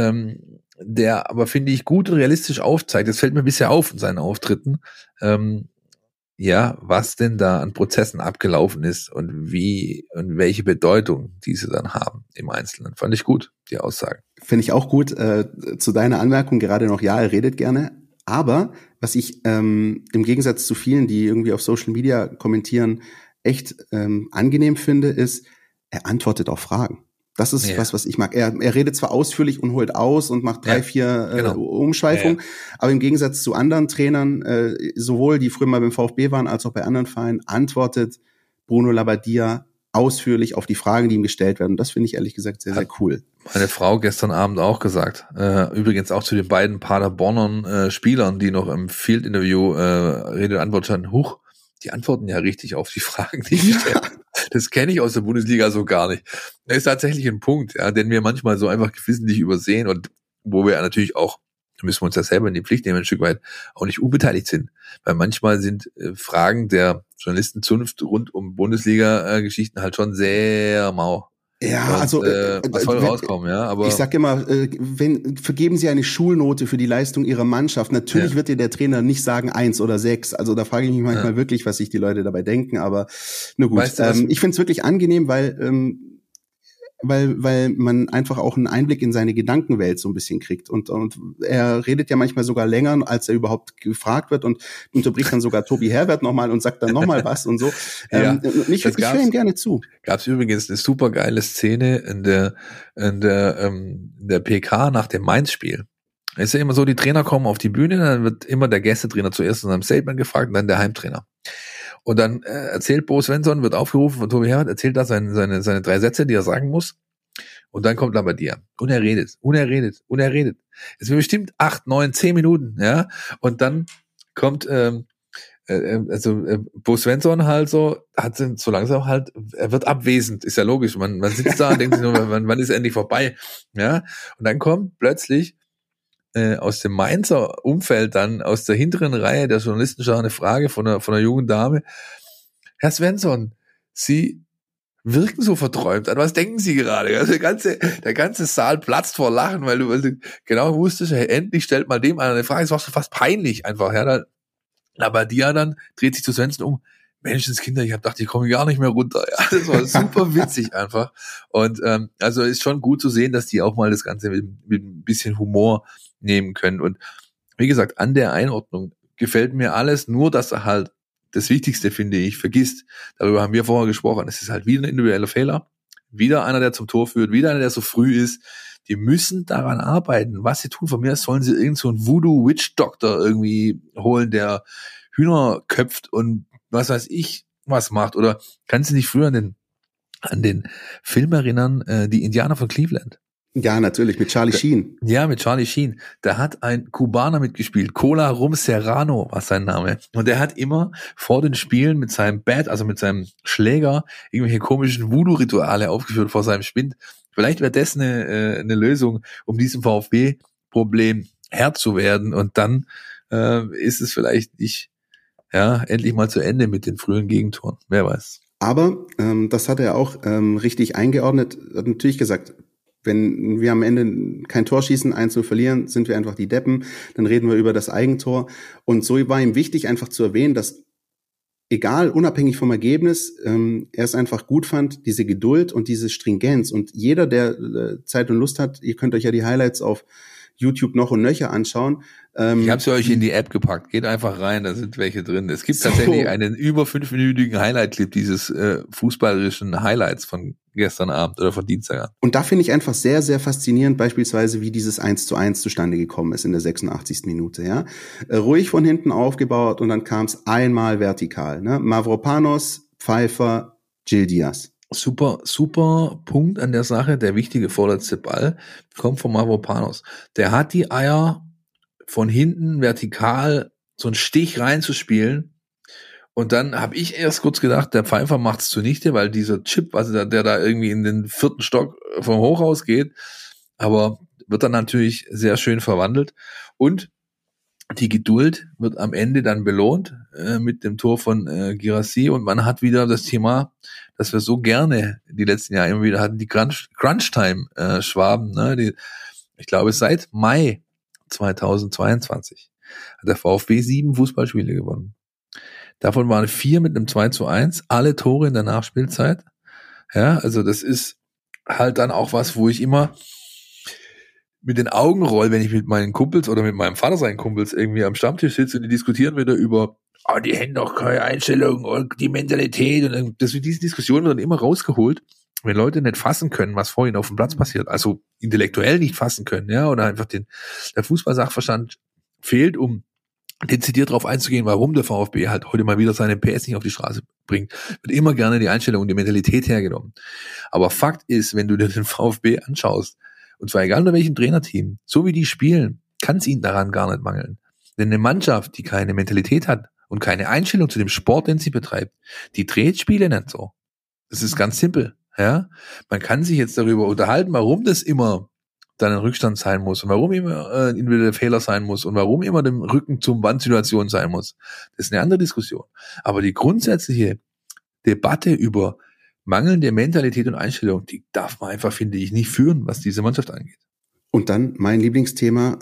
der aber, finde ich, gut und realistisch aufzeigt, das fällt mir bisher auf in seinen Auftritten, ja, was denn da an Prozessen abgelaufen ist und wie und welche Bedeutung diese dann haben im Einzelnen. Fand ich gut, die Aussagen. Finde ich auch gut, zu deiner Anmerkung gerade noch, ja, er redet gerne, aber was ich im Gegensatz zu vielen, die irgendwie auf Social Media kommentieren, echt angenehm finde, ist, er antwortet auf Fragen. Das ist ja was ich mag. Er redet zwar ausführlich und holt aus und macht 3-4 Umschweifungen, aber im Gegensatz zu anderen Trainern, sowohl die früher mal beim VfB waren, als auch bei anderen Vereinen, antwortet Bruno Labbadia ausführlich auf die Fragen, die ihm gestellt werden. Und das finde ich ehrlich gesagt sehr, sehr cool. Meine Frau gestern Abend auch gesagt. Übrigens auch zu den beiden Paderborner Spielern, die noch im Field-Interview Rede und Antwort standen. Huch, die antworten ja richtig auf die Fragen, die ich stelle. Das kenne ich aus der Bundesliga so gar nicht. Das ist tatsächlich ein Punkt, ja, den wir manchmal so einfach geflissentlich übersehen und wo wir natürlich auch, da müssen wir uns ja selber in die Pflicht nehmen, ein Stück weit, auch nicht unbeteiligt sind. Weil manchmal sind Fragen der Journalistenzunft rund um Bundesliga-Geschichten halt schon sehr mau. Ja, und, also was soll rauskommen, ja, aber ich sag immer, wenn vergeben Sie eine Schulnote für die Leistung Ihrer Mannschaft, natürlich wird dir der Trainer nicht sagen 1 oder 6. Also da frage ich mich manchmal wirklich, was sich die Leute dabei denken, aber na gut, weißt du, ich find's wirklich angenehm, weil weil man einfach auch einen Einblick in seine Gedankenwelt so ein bisschen kriegt. Und er redet ja manchmal sogar länger, als er überhaupt gefragt wird und unterbricht dann sogar Tobi Herbert nochmal und sagt dann nochmal was und so. Ja, ich höre ihm gerne zu. Gab es übrigens eine super geile Szene in der PK nach dem Mainz-Spiel. Es ist ja immer so, die Trainer kommen auf die Bühne, dann wird immer der Gästetrainer zuerst in seinem Statement gefragt und dann der Heimtrainer. Und dann erzählt Bo Svensson, wird aufgerufen von Tobi Herbert, erzählt da seine 3 Sätze, die er sagen muss. Und dann kommt Labbadia. Und er redet, und er redet, und er redet. Es sind bestimmt 8, 9, 10 Minuten, ja. Und dann kommt, Bo Svensson halt so, hat so langsam halt, er wird abwesend, ist ja logisch. Man sitzt da und denkt sich nur, wann ist endlich vorbei, ja. Und dann kommt plötzlich aus dem Mainzer Umfeld dann, aus der hinteren Reihe der Journalistenschar, eine Frage von einer jungen Dame. Herr Svensson, Sie wirken so verträumt. An was denken Sie gerade? Also der ganze Saal platzt vor Lachen, weil du genau wusstest, hey, endlich stellt mal dem einer eine Frage. Es war schon fast peinlich einfach. Ja, Labbadia dann dreht sich zu Svensson um. Menschenskinder, ich habe gedacht, ich komme gar nicht mehr runter. Ja, das war super witzig einfach. Und also ist schon gut zu sehen, dass die auch mal das Ganze mit ein bisschen Humor nehmen können. Und wie gesagt, an der Einordnung gefällt mir alles, nur dass er halt das Wichtigste, finde ich, vergisst. Darüber haben wir vorher gesprochen. Es ist halt wieder ein individueller Fehler. Wieder einer, der zum Tor führt. Wieder einer, der so früh ist. Die müssen daran arbeiten. Was sie tun, von mir aus sollen sie irgend so einen Voodoo-Witch-Doktor irgendwie holen, der Hühner köpft und was weiß ich, was macht. Oder kannst du dich früher an den Film erinnern, die Indianer von Cleveland? Ja, natürlich, mit Charlie Sheen. Ja, mit Charlie Sheen. Da hat ein Kubaner mitgespielt, Cola Rum Serrano war sein Name. Und der hat immer vor den Spielen mit seinem Bat, also mit seinem Schläger, irgendwelche komischen Voodoo-Rituale aufgeführt vor seinem Spind. Vielleicht wäre das eine Lösung, um diesem VfB-Problem Herr zu werden. Und dann ist es vielleicht nicht, ja, endlich mal zu Ende mit den frühen Gegentoren. Wer weiß. Aber das hat er auch richtig eingeordnet. Hat natürlich gesagt, wenn wir am Ende kein Tor schießen, 1-0 verlieren, sind wir einfach die Deppen. Dann reden wir über das Eigentor. Und so war ihm wichtig, einfach zu erwähnen, dass egal, unabhängig vom Ergebnis, er es einfach gut fand, diese Geduld und diese Stringenz. Und jeder, der Zeit und Lust hat, ihr könnt euch ja die Highlights auf YouTube noch und nöcher anschauen. Ich habe sie euch in die App gepackt. Geht einfach rein, da sind welche drin. Es gibt tatsächlich einen über 5-minütigen Highlight-Clip dieses fußballerischen Highlights von gestern Abend oder von Dienstagabend. Und da finde ich einfach sehr, sehr faszinierend, beispielsweise, wie dieses 1:1 zustande gekommen ist in der 86. Minute. Ja? Ruhig von hinten aufgebaut und dann kam es einmal vertikal. Ne? Mavropanos, Pfeiffer, Gil Dias. Super, super Punkt an der Sache. Der wichtige vorletzte Ball kommt von Mavropanos. Der hat die Eier, von hinten vertikal so einen Stich reinzuspielen Und dann habe ich erst kurz gedacht, der Pfeifer macht es zunichte, weil dieser Chip, also der da irgendwie in den 4. Stock vom Hochhaus geht, aber wird dann natürlich sehr schön verwandelt. Und die Geduld wird am Ende dann belohnt mit dem Tor von Guirassy, und man hat wieder das Thema, dass wir so gerne die letzten Jahre immer wieder hatten, die Crunch-Time-Schwaben. Ne? Ich glaube, seit Mai 2022 hat der VfB 7 Fußballspiele gewonnen. Davon waren 4 mit einem 2:1, alle Tore in der Nachspielzeit. Ja, also das ist halt dann auch was, wo ich immer mit den Augen roll, wenn ich mit meinen Kumpels oder mit meinem Vater seinen Kumpels irgendwie am Stammtisch sitze und die diskutieren wieder über, die hätten doch keine Einstellung und die Mentalität, und das, diese Diskussion wird dann immer rausgeholt, wenn Leute nicht fassen können, was vorhin auf dem Platz passiert, also intellektuell nicht fassen können, ja, oder einfach der Fußballsachverstand fehlt, um dezidiert darauf einzugehen, warum der VfB halt heute mal wieder seine PS nicht auf die Straße bringt, wird immer gerne die Einstellung und die Mentalität hergenommen. Aber Fakt ist, wenn du dir den VfB anschaust, und zwar egal unter welchem Trainerteam, so wie die spielen, kann es ihnen daran gar nicht mangeln. Denn eine Mannschaft, die keine Mentalität hat und keine Einstellung zu dem Sport, den sie betreibt, die dreht Spiele nicht so. Das ist ganz simpel. Ja, man kann sich jetzt darüber unterhalten, warum das immer dann ein Rückstand sein muss und warum immer individuelle Fehler sein muss und warum immer dem Rücken zum Wand-Situation sein muss. Das ist eine andere Diskussion. Aber die grundsätzliche Debatte über mangelnde Mentalität und Einstellung, die darf man einfach, finde ich, nicht führen, was diese Mannschaft angeht. Und dann mein Lieblingsthema,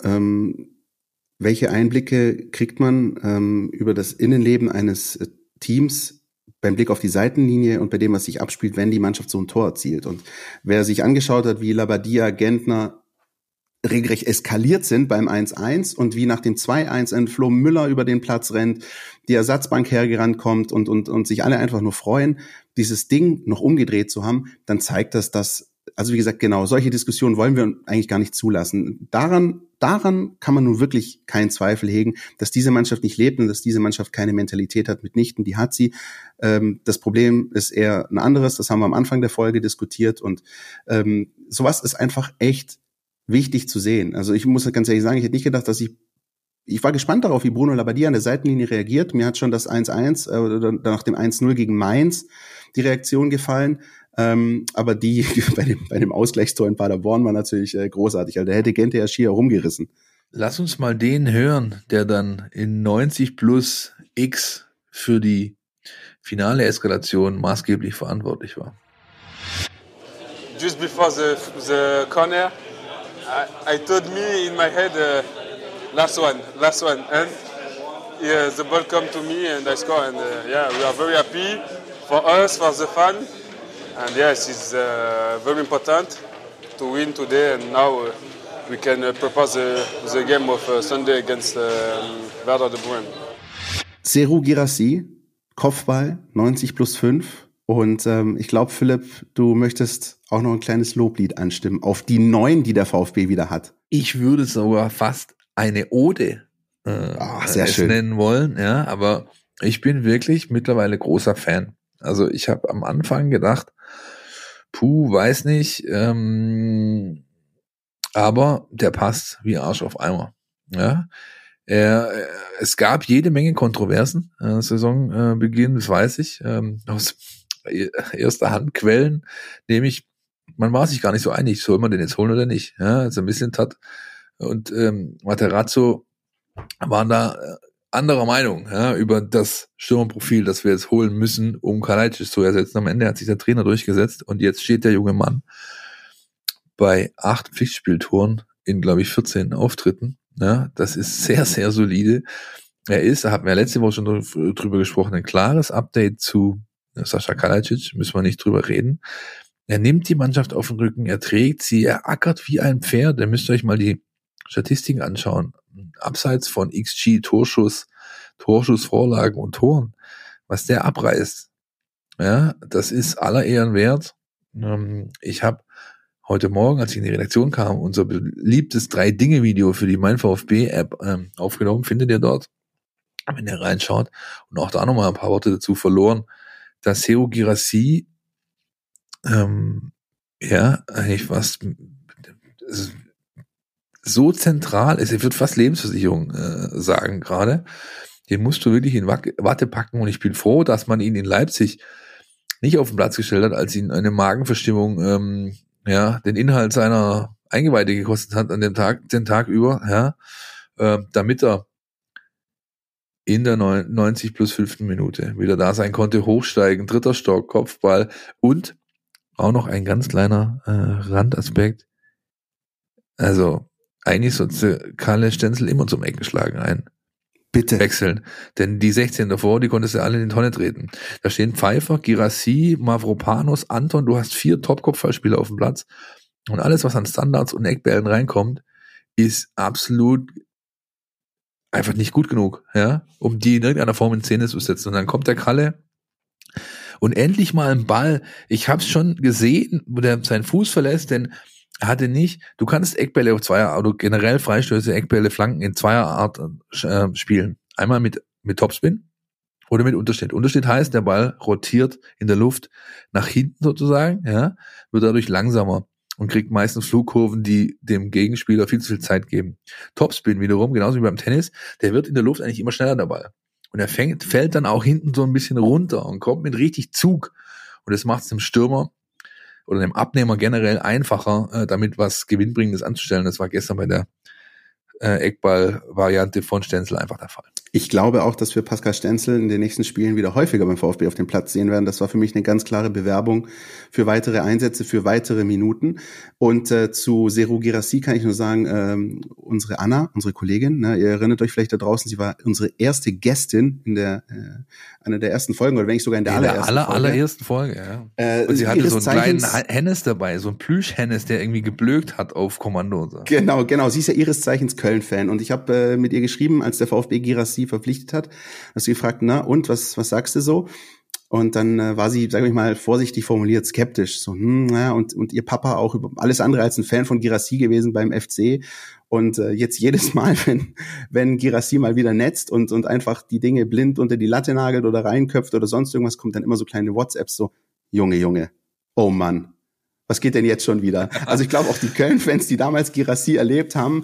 welche Einblicke kriegt man über das Innenleben eines Teams beim Blick auf die Seitenlinie und bei dem, was sich abspielt, wenn die Mannschaft so ein Tor erzielt. Und wer sich angeschaut hat, wie Labbadia, Gentner regelrecht eskaliert sind beim 1:1 und wie nach dem 2:1 ein Flo Müller über den Platz rennt, die Ersatzbank hergerannt kommt und sich alle einfach nur freuen, dieses Ding noch umgedreht zu haben, dann zeigt das, dass, also wie gesagt, genau, solche Diskussionen wollen wir eigentlich gar nicht zulassen. Daran kann man nun wirklich keinen Zweifel hegen, dass diese Mannschaft nicht lebt und dass diese Mannschaft keine Mentalität hat, mitnichten, die hat sie. Das Problem ist eher ein anderes, das haben wir am Anfang der Folge diskutiert, und sowas ist einfach echt wichtig zu sehen. Also ich muss ganz ehrlich sagen, ich hätte nicht gedacht, dass ich war gespannt darauf, wie Bruno Labbadia an der Seitenlinie reagiert. Mir hat schon das 1:1 oder nach dem 1:0 gegen Mainz die Reaktion gefallen. Aber die bei dem Ausgleichstor in Paderborn war natürlich großartig. Also da hätte Gente ja schier rumgerissen. Lass uns mal den hören, der dann in 90+X für die finale Eskalation maßgeblich verantwortlich war. Just before the corner, I told me in my head, last one, and yeah, the ball come to me and I score, and yeah, we are very happy for us, for the fan, and yes, it's very important to win today, and now we can prepare the game of Sunday against Werder Bremen. Serhou Guirassy, Kopfball, 90+5. Und ich glaube, Philipp, du möchtest auch noch ein kleines Loblied anstimmen auf die 9, die der VfB wieder hat. Ich würde sogar fast eine Ode nennen wollen, ja, aber ich bin wirklich mittlerweile großer Fan. Also ich habe am Anfang gedacht, weiß nicht, aber der passt wie Arsch auf Eimer. Ja. Es gab jede Menge Kontroversen, Saisonbeginn, das weiß ich, aus erster Hand Quellen, nämlich man war sich gar nicht so einig, soll man den jetzt holen oder nicht, ja, also ein bisschen Tat und Matarazzo waren da anderer Meinung, ja, über das Stürmerprofil, das wir jetzt holen müssen, um Kalajdzic zu ersetzen. Am Ende hat sich der Trainer durchgesetzt und jetzt steht der junge Mann bei 8 Pflichtspieltoren in, glaube ich, 14 Auftritten, ja, das ist sehr, sehr solide. Er ist, da haben wir letzte Woche schon drüber gesprochen, ein klares Update zu Sasa Kalajdzic, müssen wir nicht drüber reden. Er nimmt die Mannschaft auf den Rücken, er trägt sie, er ackert wie ein Pferd. Ihr müsst euch mal die Statistiken anschauen. Abseits von XG, Torschuss, Torschussvorlagen und Toren, was der abreißt, ja, das ist aller Ehren wert. Ich habe heute Morgen, als ich in die Redaktion kam, unser beliebtes 3-Dinge-Video für die Mein VfB-App aufgenommen, findet ihr dort, wenn ihr reinschaut. Und auch da nochmal ein paar Worte dazu verloren, dass Serhou Guirassy eigentlich was so zentral ist, ich würde fast Lebensversicherung sagen gerade, Den musst du wirklich in Watte packen. Und ich bin froh, dass man ihn in Leipzig nicht auf den Platz gestellt hat, als ihn eine Magenverstimmung den Inhalt seiner Eingeweide gekostet hat an dem Tag, den Tag über, damit er in der 90 plus 5. Minute wieder da sein konnte, hochsteigen, dritter Stock, Kopfball und auch noch ein ganz kleiner Randaspekt. Also eigentlich sollte Karl Stenzel immer zum Eckenschlagen wechseln. Denn die 16 davor, die konntest du alle in die Tonne treten. Da stehen Pfeiffer, Guirassy, Mavropanos, Anton, du hast 4 Top-Kopfballspieler auf dem Platz. Und alles, was an Standards und Eckbällen reinkommt, ist absolut einfach nicht gut genug, um die in irgendeiner Form in Szene zu setzen. Und dann kommt der Kalle und endlich mal ein Ball. Ich habe es schon gesehen, wo der seinen Fuß verlässt, denn er hatte nicht, du kannst Eckbälle auf Zweier, oder generell Freistöße, Eckbälle, Flanken in Zweierart spielen. Einmal mit Topspin oder mit Unterschnitt. Unterschnitt heißt, der Ball rotiert in der Luft nach hinten sozusagen, wird dadurch langsamer und kriegt meistens Flugkurven, die dem Gegenspieler viel zu viel Zeit geben. Topspin wiederum, genauso wie beim Tennis, der wird in der Luft eigentlich immer schneller, der Ball. Und er fällt dann auch hinten so ein bisschen runter und kommt mit richtig Zug. Und das macht es dem Stürmer oder dem Abnehmer generell einfacher, damit was Gewinnbringendes anzustellen. Das war gestern bei der Eckball-Variante von Stenzel einfach der Fall. Ich glaube auch, dass wir Pascal Stenzel in den nächsten Spielen wieder häufiger beim VfB auf dem Platz sehen werden. Das war für mich eine ganz klare Bewerbung für weitere Einsätze, für weitere Minuten. Und zu Serhou Guirassy kann ich nur sagen, unsere Anna, unsere Kollegin, ihr erinnert euch vielleicht da draußen, sie war unsere erste Gästin in der einer der ersten Folgen, oder wenn nicht sogar in der allerersten Folge. Und sie hatte so einen kleinen Hennes dabei, so einen Plüsch-Hennes, der irgendwie geblökt hat auf Kommando. Und so. Genau. Sie ist ja ihres Zeichens Köln-Fan. Und ich habe mit ihr geschrieben, als der VfB Guirassy verpflichtet hat, dass sie gefragt, na und, was sagst du so? Und dann war sie, sag ich mal, vorsichtig formuliert, skeptisch. So, und ihr Papa auch über alles andere als ein Fan von Guirassy gewesen beim FC. Und jetzt jedes Mal, wenn Guirassy mal wieder netzt und einfach die Dinge blind unter die Latte nagelt oder reinköpft oder sonst irgendwas, kommt dann immer so kleine WhatsApps so, Junge, oh Mann. Was geht denn jetzt schon wieder? Also ich glaube, auch die Köln-Fans, die damals Guirassy erlebt haben,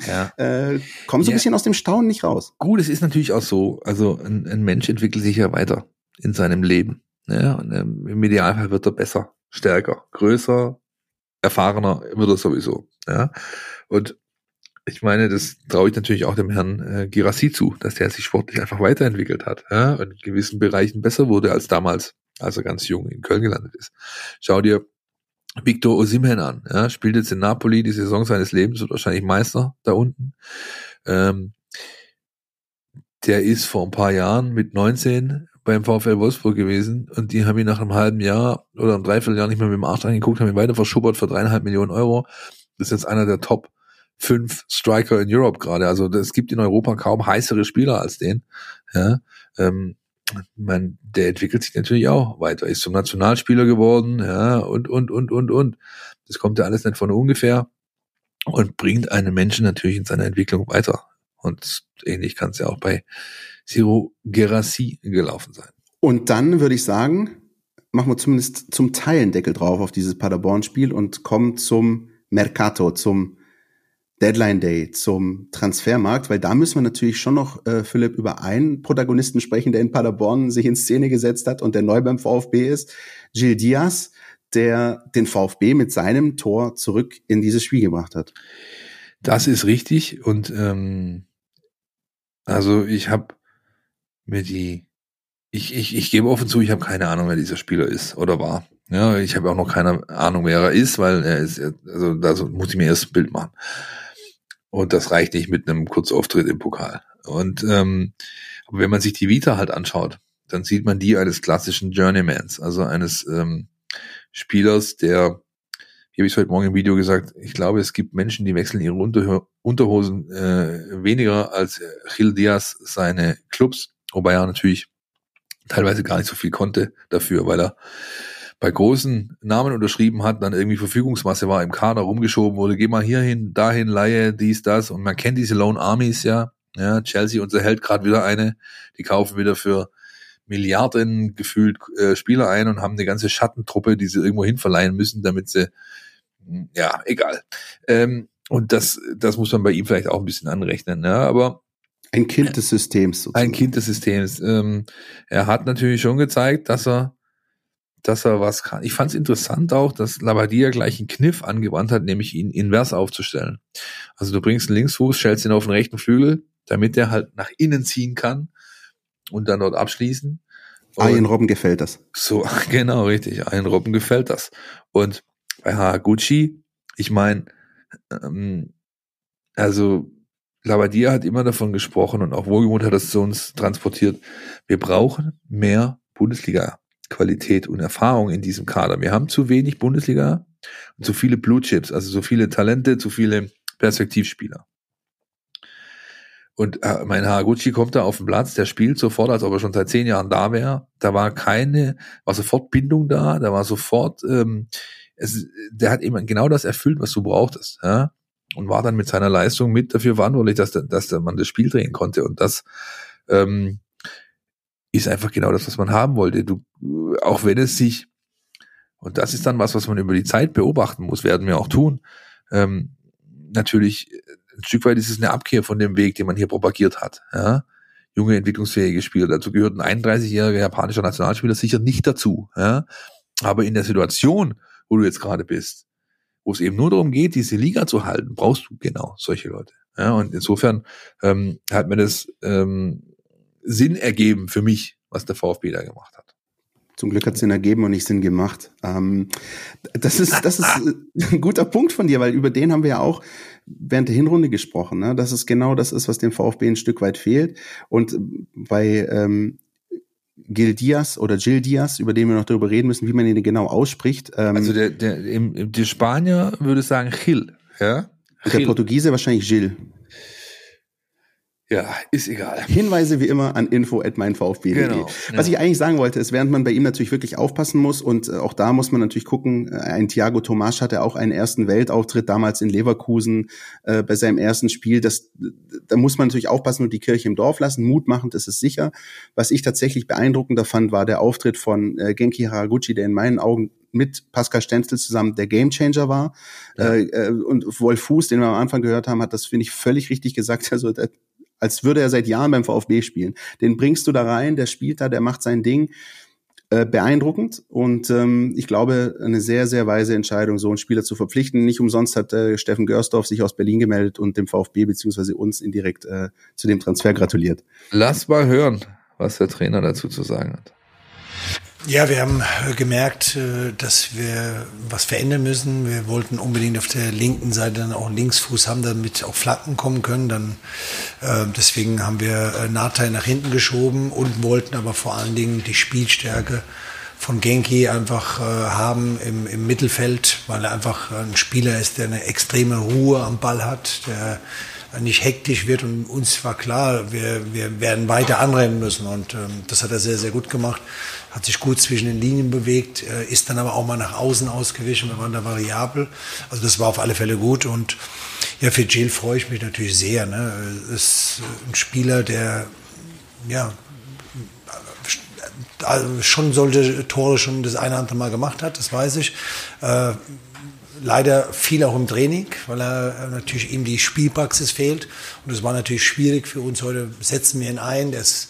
kommen so ein bisschen aus dem Staunen nicht raus. Gut, es ist natürlich auch so, also ein Mensch entwickelt sich ja weiter in seinem Leben. Ja? Und im Idealfall wird er besser, stärker, größer, erfahrener wird er sowieso. Ja? Und ich meine, das traue ich natürlich auch dem Herrn Guirassy zu, dass der sich sportlich einfach weiterentwickelt hat, und in gewissen Bereichen besser wurde als damals, als er ganz jung in Köln gelandet ist. Schau dir Victor Osimhen an, spielt jetzt in Napoli die Saison seines Lebens, wird wahrscheinlich Meister da unten. Der ist vor ein paar Jahren mit 19 beim VfL Wolfsburg gewesen und die haben ihn nach einem halben Jahr oder einem Dreivierteljahr nicht mehr mit dem Arsch angeguckt, haben ihn weiter verschubbert für 3,5 Millionen Euro. Das ist jetzt einer der Top 5 Striker in Europe gerade. Also es gibt in Europa kaum heißere Spieler als den. Der entwickelt sich natürlich auch weiter, ist zum Nationalspieler geworden, und. Das kommt ja alles nicht von ungefähr und bringt einen Menschen natürlich in seiner Entwicklung weiter. Und ähnlich kann es ja auch bei Serhou Guirassy gelaufen sein. Und dann würde ich sagen, machen wir zumindest zum Teil einen Deckel drauf auf dieses Paderborn-Spiel und kommen zum Mercato, zum Deadline Day, zum Transfermarkt, weil da müssen wir natürlich schon noch, Philipp, über einen Protagonisten sprechen, der in Paderborn sich in Szene gesetzt hat und der neu beim VfB ist, Gil Dias, der den VfB mit seinem Tor zurück in dieses Spiel gebracht hat. Das ist richtig und also ich gebe offen zu, ich habe keine Ahnung, wer dieser Spieler ist oder war. Ja, ich habe auch noch keine Ahnung, wer er ist, weil er ist, also da muss ich mir erst ein Bild machen. Und das reicht nicht mit einem Kurzauftritt im Pokal. Und wenn man sich die Vita halt anschaut, dann sieht man die eines klassischen Journeymans, also eines Spielers, der, wie habe ich heute Morgen im Video gesagt, ich glaube, es gibt Menschen, die wechseln ihre Unterhosen weniger als Gil Dias seine Clubs, wobei er natürlich teilweise gar nicht so viel konnte dafür, weil er bei großen Namen unterschrieben hat, dann irgendwie Verfügungsmasse war, im Kader rumgeschoben wurde, geh mal hierhin, dahin, Laie, dies, das, und man kennt diese Lone Armies ja, Chelsea unterhält gerade wieder eine, die kaufen wieder für Milliarden gefühlt Spieler ein und haben eine ganze Schattentruppe, die sie irgendwo hin verleihen müssen, damit sie, ja, egal. Und das muss man bei ihm vielleicht auch ein bisschen anrechnen, aber Ein Kind des Systems sozusagen. Ein Kind des Systems. Er hat natürlich schon gezeigt, dass er was kann. Ich fand es interessant auch, dass Labbadia gleich einen Kniff angewandt hat, nämlich ihn invers aufzustellen. Also du bringst einen Linksfuß, stellst ihn auf den rechten Flügel, damit der halt nach innen ziehen kann und dann dort abschließen. Arjen Robben gefällt das. So, genau, richtig. Arjen Robben gefällt das. Und bei Haraguchi, ich meine, also Labbadia hat immer davon gesprochen und auch Wohlgemuth hat das zu uns transportiert. Wir brauchen mehr Bundesliga-Qualität und Erfahrung in diesem Kader. Wir haben zu wenig Bundesliga und zu viele Blue Chips, also zu viele Talente, zu viele Perspektivspieler. Und mein Haraguchi kommt da auf den Platz, der spielt sofort, als ob er schon seit 10 Jahren da wäre. Da war sofort Bindung da, da war sofort, der hat eben genau das erfüllt, was du brauchtest, ja? Und war dann mit seiner Leistung mit dafür verantwortlich, dass der Mann das Spiel drehen konnte. Und das ist einfach genau das, was man haben wollte. Auch wenn es sich, und das ist dann was man über die Zeit beobachten muss, werden wir auch tun, natürlich ein Stück weit ist es eine Abkehr von dem Weg, den man hier propagiert hat. Ja? Junge, entwicklungsfähige Spieler. Dazu gehört ein 31-jähriger japanischer Nationalspieler sicher nicht dazu. Ja? Aber in der Situation, wo du jetzt gerade bist, wo es eben nur darum geht, diese Liga zu halten, brauchst du genau solche Leute. Ja? Und insofern hat mir das Sinn ergeben für mich, was der VfB da gemacht hat. Zum Glück hat es Sinn ergeben und nicht Sinn gemacht. Das ist ein guter Punkt von dir, weil über den haben wir ja auch während der Hinrunde gesprochen, ne? Dass es genau das ist, was dem VfB ein Stück weit fehlt. Und bei Gil Dias, über den wir noch darüber reden müssen, wie man ihn genau ausspricht. Also der Spanier würde sagen Gil, ja? Gil. Der Portugiese wahrscheinlich Gil. Ja, ist egal. Hinweise wie immer an info@meinvfb.de. Genau, was ich eigentlich sagen wollte, ist, während man bei ihm natürlich wirklich aufpassen muss und auch da muss man natürlich gucken, ein Thiago Tomás hatte auch einen ersten Weltauftritt damals in Leverkusen bei seinem ersten Spiel. Da muss man natürlich aufpassen und die Kirche im Dorf lassen. Mutmachend ist es sicher. Was ich tatsächlich beeindruckender fand, war der Auftritt von Genki Haraguchi, der in meinen Augen mit Pascal Stenzel zusammen der Gamechanger war. Ja. Und Wolf Fuß, den wir am Anfang gehört haben, hat das, finde ich, völlig richtig gesagt. Also als würde er seit Jahren beim VfB spielen. Den bringst du da rein, der spielt da, der macht sein Ding. Beeindruckend. Und ich glaube, eine sehr, sehr weise Entscheidung, so einen Spieler zu verpflichten. Nicht umsonst hat Steffen Görsdorf sich aus Berlin gemeldet und dem VfB bzw. uns indirekt zu dem Transfer gratuliert. Lass mal hören, was der Trainer dazu zu sagen hat. Ja, wir haben gemerkt, dass wir was verändern müssen. Wir wollten unbedingt auf der linken Seite dann auch einen Linksfuß haben, damit auch Flanken kommen können. Deswegen haben wir Natay nach hinten geschoben und wollten aber vor allen Dingen die Spielstärke von Genki einfach haben im Mittelfeld, weil er einfach ein Spieler ist, der eine extreme Ruhe am Ball hat, der nicht hektisch wird. Und uns war klar, wir werden weiter anrennen müssen. Und das hat er sehr, sehr gut gemacht. Hat sich gut zwischen den Linien bewegt, ist dann aber auch mal nach außen ausgewichen. Wir waren da variabel. Also das war auf alle Fälle gut. Und ja, für Gil freue ich mich natürlich sehr. Ne? Ist ein Spieler, der ja schon solche Tore schon das eine oder andere Mal gemacht hat, das weiß ich. Leider viel auch im Training, weil er natürlich ihm die Spielpraxis fehlt. Und das war natürlich schwierig für uns. Heute setzen wir ihn ein. Der ist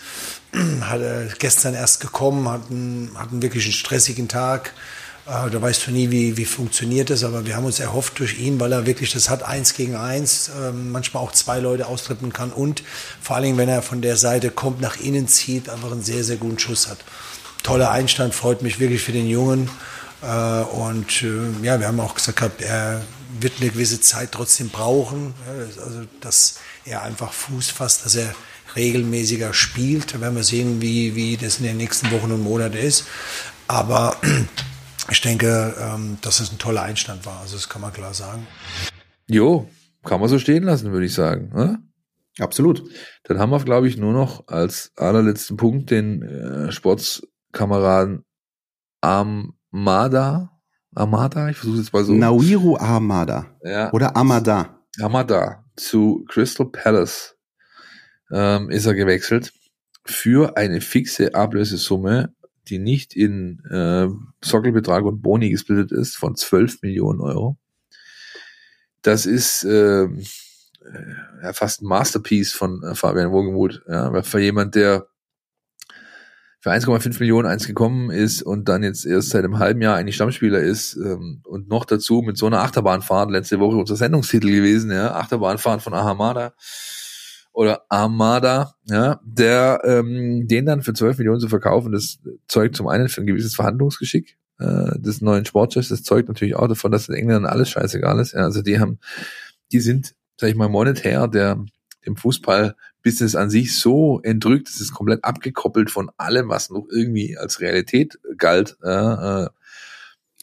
gestern erst gekommen, hat einen wirklich stressigen Tag. Da weißt du nie, wie funktioniert das. Aber wir haben uns erhofft durch ihn, weil er wirklich das hat, 1 gegen 1, manchmal auch 2 Leute austrippen kann. Und vor allen Dingen, wenn er von der Seite kommt, nach innen zieht, einfach einen sehr, sehr guten Schuss hat. Toller Einstand, freut mich wirklich für den Jungen. Und ja, wir haben auch gesagt gehabt, er wird eine gewisse Zeit trotzdem brauchen, also dass er einfach Fuß fasst, dass er regelmäßiger spielt. Da werden wir sehen, wie das in den nächsten Wochen und Monaten ist. Aber ich denke, dass es ein toller Einstand war. Also das kann man klar sagen. Jo, kann man so stehen lassen, würde ich sagen. Ne? Absolut. Dann haben wir, glaube ich, nur noch als allerletzten Punkt den Sportskameraden Ahamada, ich versuche jetzt mal so. Naouirou Ahamada. Ja. Oder Ahamada. Ahamada zu Crystal Palace ist er gewechselt für eine fixe Ablösesumme, die nicht in Sockelbetrag und Boni gesplittet ist, von 12 Millionen Euro. Das ist fast ein Masterpiece von Fabian Wohlgemuth. Ja, für jemand, der für 1,5 Millionen eins gekommen ist und dann jetzt erst seit einem halben Jahr eigentlich Stammspieler ist, und noch dazu mit so einer Achterbahnfahrt, letzte Woche unser Sendungstitel gewesen, ja, Achterbahnfahrt von Ahamada, ja, der den dann für 12 Millionen zu verkaufen, das zeugt zum einen für ein gewisses Verhandlungsgeschick des neuen Sportchefs, das zeugt natürlich auch davon, dass in England alles scheißegal ist. Ja, also die sind, sag ich mal, monetär dem Fußball-Business an sich so entrückt, es ist komplett abgekoppelt von allem, was noch irgendwie als Realität galt.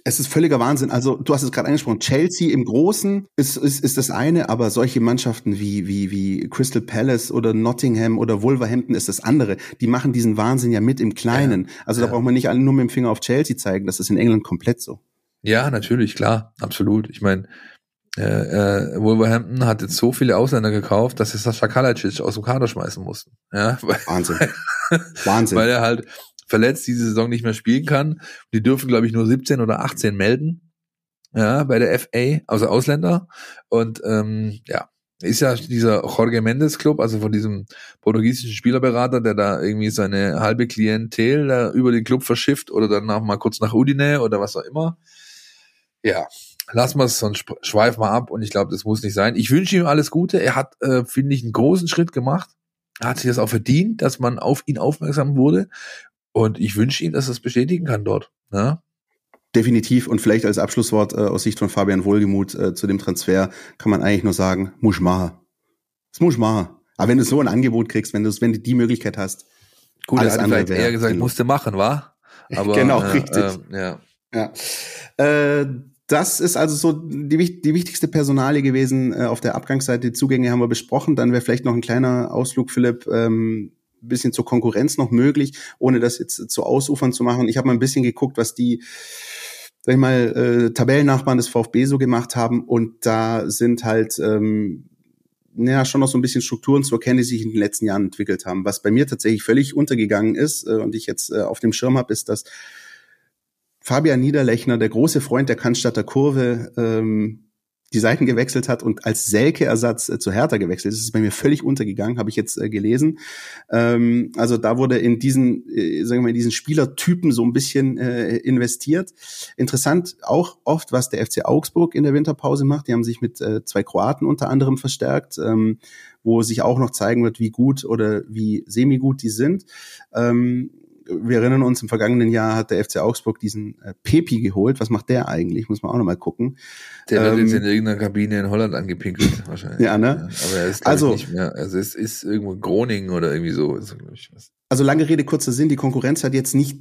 Es ist völliger Wahnsinn. Also du hast es gerade angesprochen, Chelsea im Großen ist das eine, aber solche Mannschaften wie Crystal Palace oder Nottingham oder Wolverhampton ist das andere. Die machen diesen Wahnsinn ja mit im Kleinen. Ja, also da braucht man nicht alle nur mit dem Finger auf Chelsea zeigen. Das ist in England komplett so. Ja, natürlich, klar, absolut. Ich meine, Wolverhampton hat jetzt so viele Ausländer gekauft, dass sie Sasa Kalajdzic aus dem Kader schmeißen mussten. Ja, Wahnsinn. Weil er halt verletzt diese Saison nicht mehr spielen kann. Die dürfen, glaube ich, nur 17 oder 18 melden, ja, bei der FA, also Ausländer. Und ist ja dieser Jorge Mendes Club, also von diesem portugiesischen Spielerberater, der da irgendwie seine halbe Klientel da über den Club verschifft oder danach mal kurz nach Udine oder was auch immer. Ja, lass mal, sonst schweif mal ab, und ich glaube, das muss nicht sein. Ich wünsche ihm alles Gute. Er hat, finde ich, einen großen Schritt gemacht. Er hat sich das auch verdient, dass man auf ihn aufmerksam wurde. Und ich wünsche ihm, dass er es bestätigen kann dort. Ja? Definitiv. Und vielleicht als Abschlusswort aus Sicht von Fabian Wohlgemuth zu dem Transfer kann man eigentlich nur sagen, muss machen. Das muss machen. Aber wenn du so ein Angebot kriegst, wenn du die Möglichkeit hast, gut, alles andere wäre. Eher gesagt, musste machen, wa? Aber, genau, richtig. Das ist also so die wichtigste Personalie gewesen auf der Abgangsseite. Die Zugänge haben wir besprochen. Dann wäre vielleicht noch ein kleiner Ausflug, Philipp, ein bisschen zur Konkurrenz noch möglich, ohne das jetzt zu ausufern zu machen. Ich habe mal ein bisschen geguckt, was die, sag ich mal, Tabellennachbarn des VfB so gemacht haben. Und da sind halt schon noch so ein bisschen Strukturen zu erkennen, die sich in den letzten Jahren entwickelt haben. Was bei mir tatsächlich völlig untergegangen ist und ich jetzt auf dem Schirm habe, ist, dass Fabian Niederlechner, der große Freund der Cannstatter Kurve, die Seiten gewechselt hat und als Selke-Ersatz zu Hertha gewechselt ist. Das ist bei mir völlig untergegangen, habe ich jetzt gelesen. Also da wurde in diesen, diesen Spielertypen so ein bisschen investiert. Interessant auch oft, was der FC Augsburg in der Winterpause macht. Die haben sich mit 2 Kroaten unter anderem verstärkt, wo sich auch noch zeigen wird, wie gut oder wie semi-gut die sind. Wir erinnern uns, im vergangenen Jahr hat der FC Augsburg diesen Pepi geholt. Was macht der eigentlich? Muss man auch nochmal gucken. Der wird jetzt in irgendeiner Kabine in Holland angepinkelt, wahrscheinlich. Ja, ne? Ja, aber er ist, ich, nicht mehr. Also es ist irgendwo in Groningen oder irgendwie so. Ist, ich, was. Also lange Rede, kurzer Sinn. Die Konkurrenz hat jetzt nicht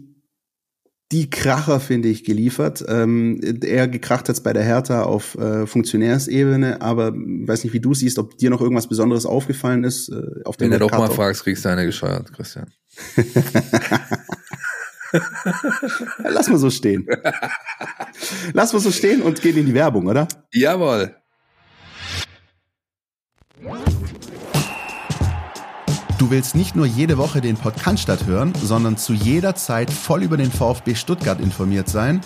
die Kracher, finde ich, geliefert. Er gekracht hat's bei der Hertha auf Funktionärsebene, aber weiß nicht, wie du siehst, ob dir noch irgendwas Besonderes aufgefallen ist. Auf dem, wenn du doch mal fragst, kriegst du eine gescheuert, Christian. Lass mal so stehen. Lass mal so stehen und gehen in die Werbung, oder? Jawohl. Du willst nicht nur jede Woche den Podcast hören, sondern zu jeder Zeit voll über den VfB Stuttgart informiert sein?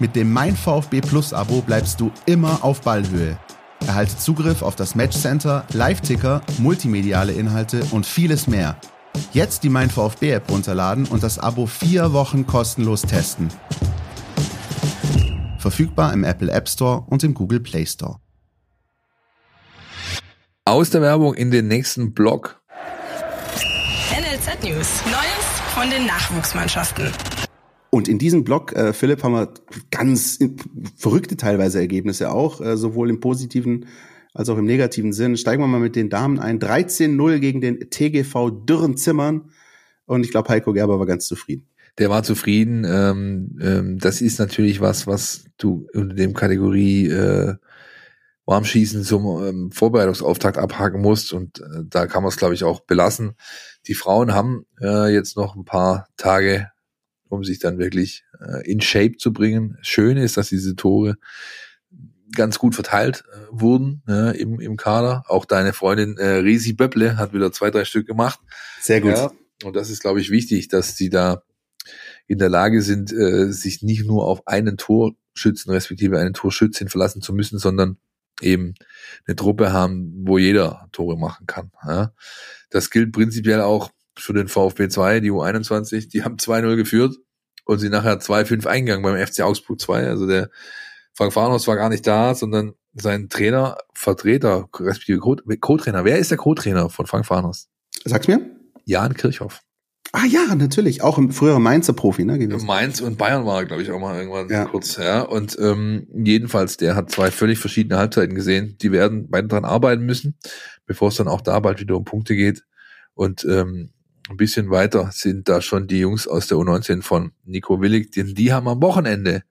Mit dem Mein VfB Plus Abo bleibst du immer auf Ballhöhe. Erhalte Zugriff auf das Matchcenter, Live-Ticker, multimediale Inhalte und vieles mehr. Jetzt die Mein VfB App runterladen und das Abo 4 Wochen kostenlos testen. Verfügbar im Apple App Store und im Google Play Store. Aus der Werbung in den nächsten Block. NLZ News. Neues von den Nachwuchsmannschaften. Und in diesem Blog, Philipp, haben wir ganz verrückte teilweise Ergebnisse auch, sowohl im positiven als auch im negativen Sinn. Steigen wir mal mit den Damen ein. 13-0 gegen den TGV Dürrenzimmern. Und ich glaube, Heiko Gerber war ganz zufrieden. Der war zufrieden. Das ist natürlich was du unter dem Kategorie Warmschießen zum Vorbereitungsauftakt abhaken musst. Und da kann man es, glaube ich, auch belassen. Die Frauen haben jetzt noch ein paar Tage, um sich dann wirklich in Shape zu bringen. Schön ist, dass diese Tore ganz gut verteilt wurden im Kader. Auch deine Freundin Risi Böpple hat wieder 2-3 Stück gemacht. Sehr gut. Ja, und das ist, glaube ich, wichtig, dass sie da in der Lage sind, sich nicht nur auf einen Torschützen respektive eine Torschützin verlassen zu müssen, sondern eben eine Truppe haben, wo jeder Tore machen kann. Ja. Das gilt prinzipiell auch für den VfB 2, die U21, die haben 2-0 geführt und sind nachher 2-5 eingegangen beim FC Augsburg 2. Also der Frank Farnhorst war gar nicht da, sondern sein Trainer, Vertreter, respektive Co-Trainer. Wer ist der Co-Trainer von Frank Farnhorst? Sag's mir. Jan Kirchhoff. Ah ja, natürlich, auch im früheren Mainzer Profi, ne? Gewesen. Mainz und Bayern war er, glaube ich, auch mal irgendwann kurz. Ja. Und jedenfalls, der hat zwei völlig verschiedene Halbzeiten gesehen. Die werden beide dran arbeiten müssen, bevor es dann auch da bald wieder um Punkte geht. Und ein bisschen weiter sind da schon die Jungs aus der U19 von Nico Willig, denn die haben am Wochenende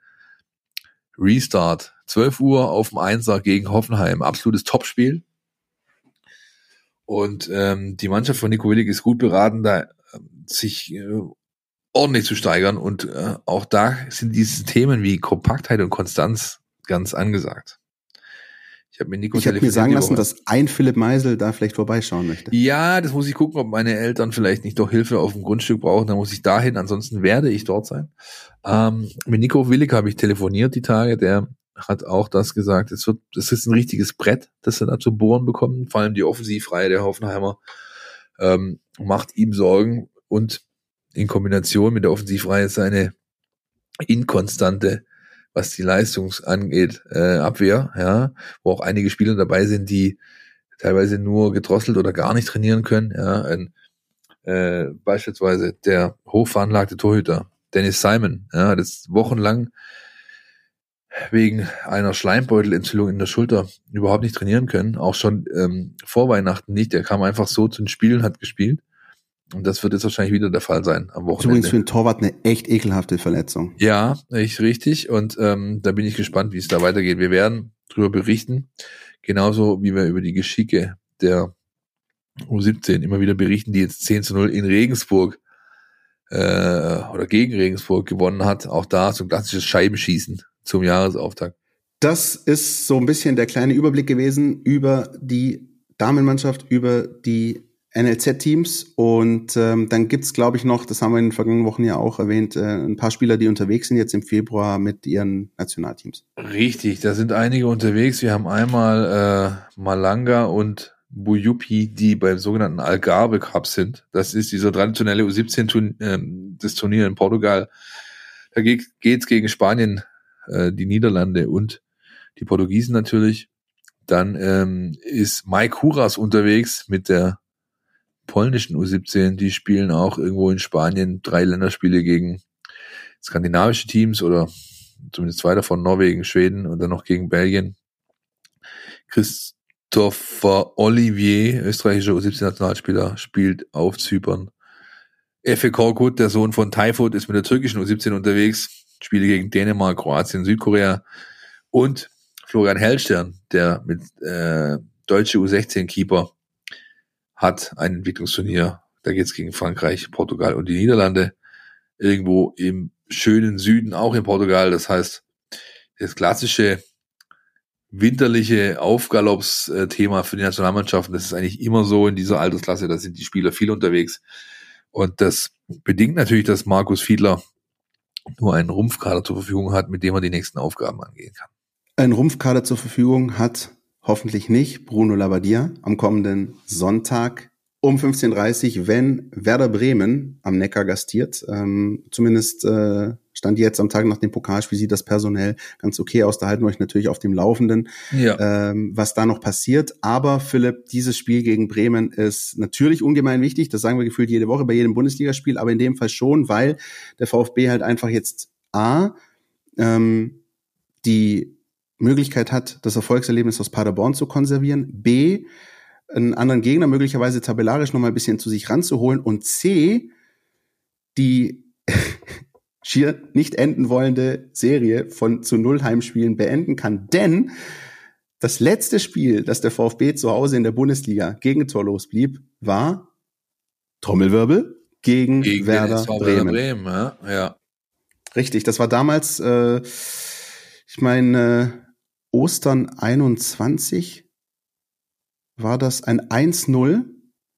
Restart. 12 Uhr auf dem Einser gegen Hoffenheim. Absolutes Topspiel. Und die Mannschaft von Nico Willig ist gut beraten, da sich ordentlich zu steigern. Und auch da sind diese Themen wie Kompaktheit und Konstanz ganz angesagt. Ich habe mir sagen lassen, dass ein Philipp Meisel da vielleicht vorbeischauen möchte. Ja, das muss ich gucken, ob meine Eltern vielleicht nicht doch Hilfe auf dem Grundstück brauchen. Da muss ich dahin, ansonsten werde ich dort sein. Mit Nico Willig habe ich telefoniert die Tage, der hat auch das gesagt, es ist ein richtiges Brett, das er da zu bohren bekommt. Vor allem die Offensivreihe der Hoffenheimer macht ihm Sorgen. Und in Kombination mit der Offensivreihe ist eine inkonstante, was die Leistung angeht, Abwehr, ja, wo auch einige Spieler dabei sind, die teilweise nur gedrosselt oder gar nicht trainieren können. Ja, beispielsweise der hochveranlagte Torhüter Dennis Simon, ja, hat jetzt wochenlang wegen einer Schleimbeutelentzündung in der Schulter überhaupt nicht trainieren können, auch schon vor Weihnachten nicht. Er kam einfach so zu den Spielen, hat gespielt. Und das wird jetzt wahrscheinlich wieder der Fall sein am Wochenende. Übrigens für den Torwart eine echt ekelhafte Verletzung. Ja, echt richtig. Und da bin ich gespannt, wie es da weitergeht. Wir werden darüber berichten, genauso wie wir über die Geschicke der U17 immer wieder berichten, die jetzt 10-0 in Regensburg oder gegen Regensburg gewonnen hat. Auch da so ein klassisches Scheibenschießen zum Jahresauftakt. Das ist so ein bisschen der kleine Überblick gewesen über die Damenmannschaft, über die NLZ-Teams und dann gibt's, glaube ich, noch, das haben wir in den vergangenen Wochen ja auch erwähnt, ein paar Spieler, die unterwegs sind jetzt im Februar mit ihren Nationalteams. Richtig, da sind einige unterwegs. Wir haben einmal Malanga und Buyupi, die beim sogenannten Algarve Cup sind. Das ist dieser traditionelle U17 das Turnier in Portugal. Da geht's gegen Spanien, die Niederlande und die Portugiesen natürlich. Dann ist Mike Huras unterwegs mit der polnischen U17, die spielen auch irgendwo in Spanien 3 Länderspiele gegen skandinavische Teams oder zumindest 2 davon, Norwegen, Schweden und dann noch gegen Belgien. Christopher Olivier, österreichischer U17-Nationalspieler, spielt auf Zypern. Efe Korkut, der Sohn von Tayfurt, ist mit der türkischen U17 unterwegs, Spiele gegen Dänemark, Kroatien, Südkorea und Florian Hellstern, der mit deutsche U16-Keeper hat ein Entwicklungsturnier. Da geht's gegen Frankreich, Portugal und die Niederlande. Irgendwo im schönen Süden, auch in Portugal. Das heißt, das klassische winterliche Aufgalopps-Thema für die Nationalmannschaften, das ist eigentlich immer so in dieser Altersklasse, da sind die Spieler viel unterwegs. Und das bedingt natürlich, dass Markus Fiedler nur einen Rumpfkader zur Verfügung hat, mit dem er die nächsten Aufgaben angehen kann. Ein Rumpfkader zur Verfügung hat hoffentlich nicht Bruno Labbadia am kommenden Sonntag um 15:30 Uhr, wenn Werder Bremen am Neckar gastiert. Zumindest stand jetzt am Tag nach dem Pokalspiel, sieht das personell ganz okay aus. Da halten wir euch natürlich auf dem Laufenden, was da noch passiert. Aber Philipp, dieses Spiel gegen Bremen ist natürlich ungemein wichtig. Das sagen wir gefühlt jede Woche bei jedem Bundesligaspiel, aber in dem Fall schon, weil der VfB halt einfach jetzt die Möglichkeit hat, das Erfolgserlebnis aus Paderborn zu konservieren, B, einen anderen Gegner möglicherweise tabellarisch nochmal ein bisschen zu sich ranzuholen und C, die schier nicht enden wollende Serie von zu 0 Heimspielen beenden kann. Denn das letzte Spiel, das der VfB zu Hause in der Bundesliga gegentorlos blieb, war Trommelwirbel gegen Werder Bremen. Ja. Richtig, das war damals ich meine, Ostern 21 war das ein 1-0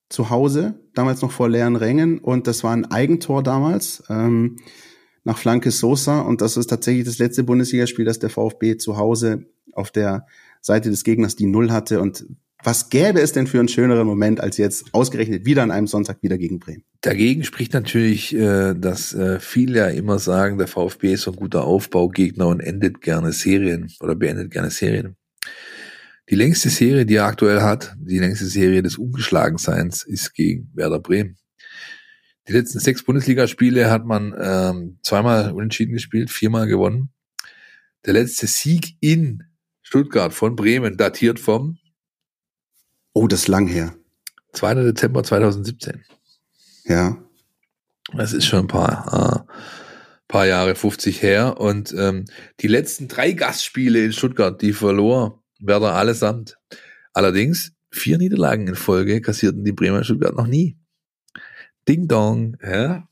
zu Hause, damals noch vor leeren Rängen. Und das war ein Eigentor damals nach Flanke Sosa. Und das ist tatsächlich das letzte Bundesligaspiel, das der VfB zu Hause auf der Seite des Gegners die Null hatte. Und was gäbe es denn für einen schöneren Moment als jetzt ausgerechnet wieder an einem Sonntag wieder gegen Bremen? Dagegen spricht natürlich, dass viele ja immer sagen, der VfB ist so ein guter Aufbaugegner und endet gerne Serien oder beendet gerne Serien. Die längste Serie, die er aktuell hat, die längste Serie des Ungeschlagenseins, ist gegen Werder Bremen. Die letzten 6 Bundesligaspiele hat man zweimal unentschieden gespielt, 4-mal gewonnen. Der letzte Sieg in Stuttgart von Bremen datiert vom... Oh, das ist lang her. 2. Dezember 2017. Ja. Das ist schon ein paar Jahre, 50 her. Und die letzten 3 Gastspiele in Stuttgart, die verlor Werder allesamt. Allerdings 4 Niederlagen in Folge kassierten die Bremer Stuttgart noch nie. Ding Dong. Ja?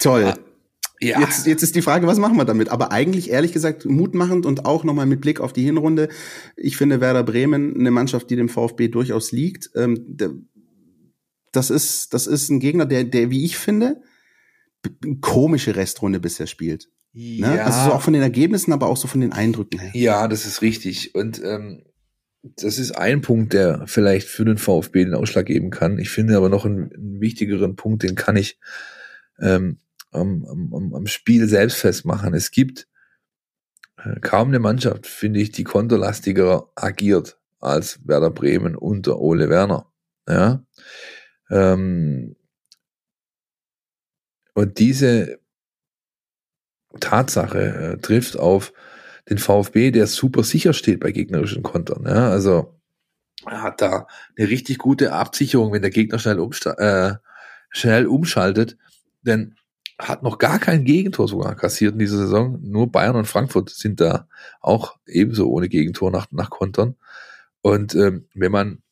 Toll. Ja. Jetzt ist die Frage, was machen wir damit? Aber eigentlich, ehrlich gesagt, mutmachend und auch nochmal mit Blick auf die Hinrunde. Ich finde Werder Bremen eine Mannschaft, die dem VfB durchaus liegt. Das ist ein Gegner, der, wie ich finde, komische Restrunde bisher spielt. Ja. Ne? Also so auch von den Ergebnissen, aber auch so von den Eindrücken her. Ja, das ist richtig. Und das ist ein Punkt, der vielleicht für den VfB den Ausschlag geben kann. Ich finde aber noch einen wichtigeren Punkt, den kann ich am Spiel selbst festmachen. Es gibt kaum eine Mannschaft, finde ich, die konterlastiger agiert als Werder Bremen unter Ole Werner. Ja? Und diese Tatsache trifft auf den VfB, der super sicher steht bei gegnerischen Kontern. Ja? Also er hat da eine richtig gute Absicherung, wenn der Gegner schnell umschaltet, denn hat noch gar kein Gegentor sogar kassiert in dieser Saison. Nur Bayern und Frankfurt sind da auch ebenso ohne Gegentor nach Kontern. Und wenn man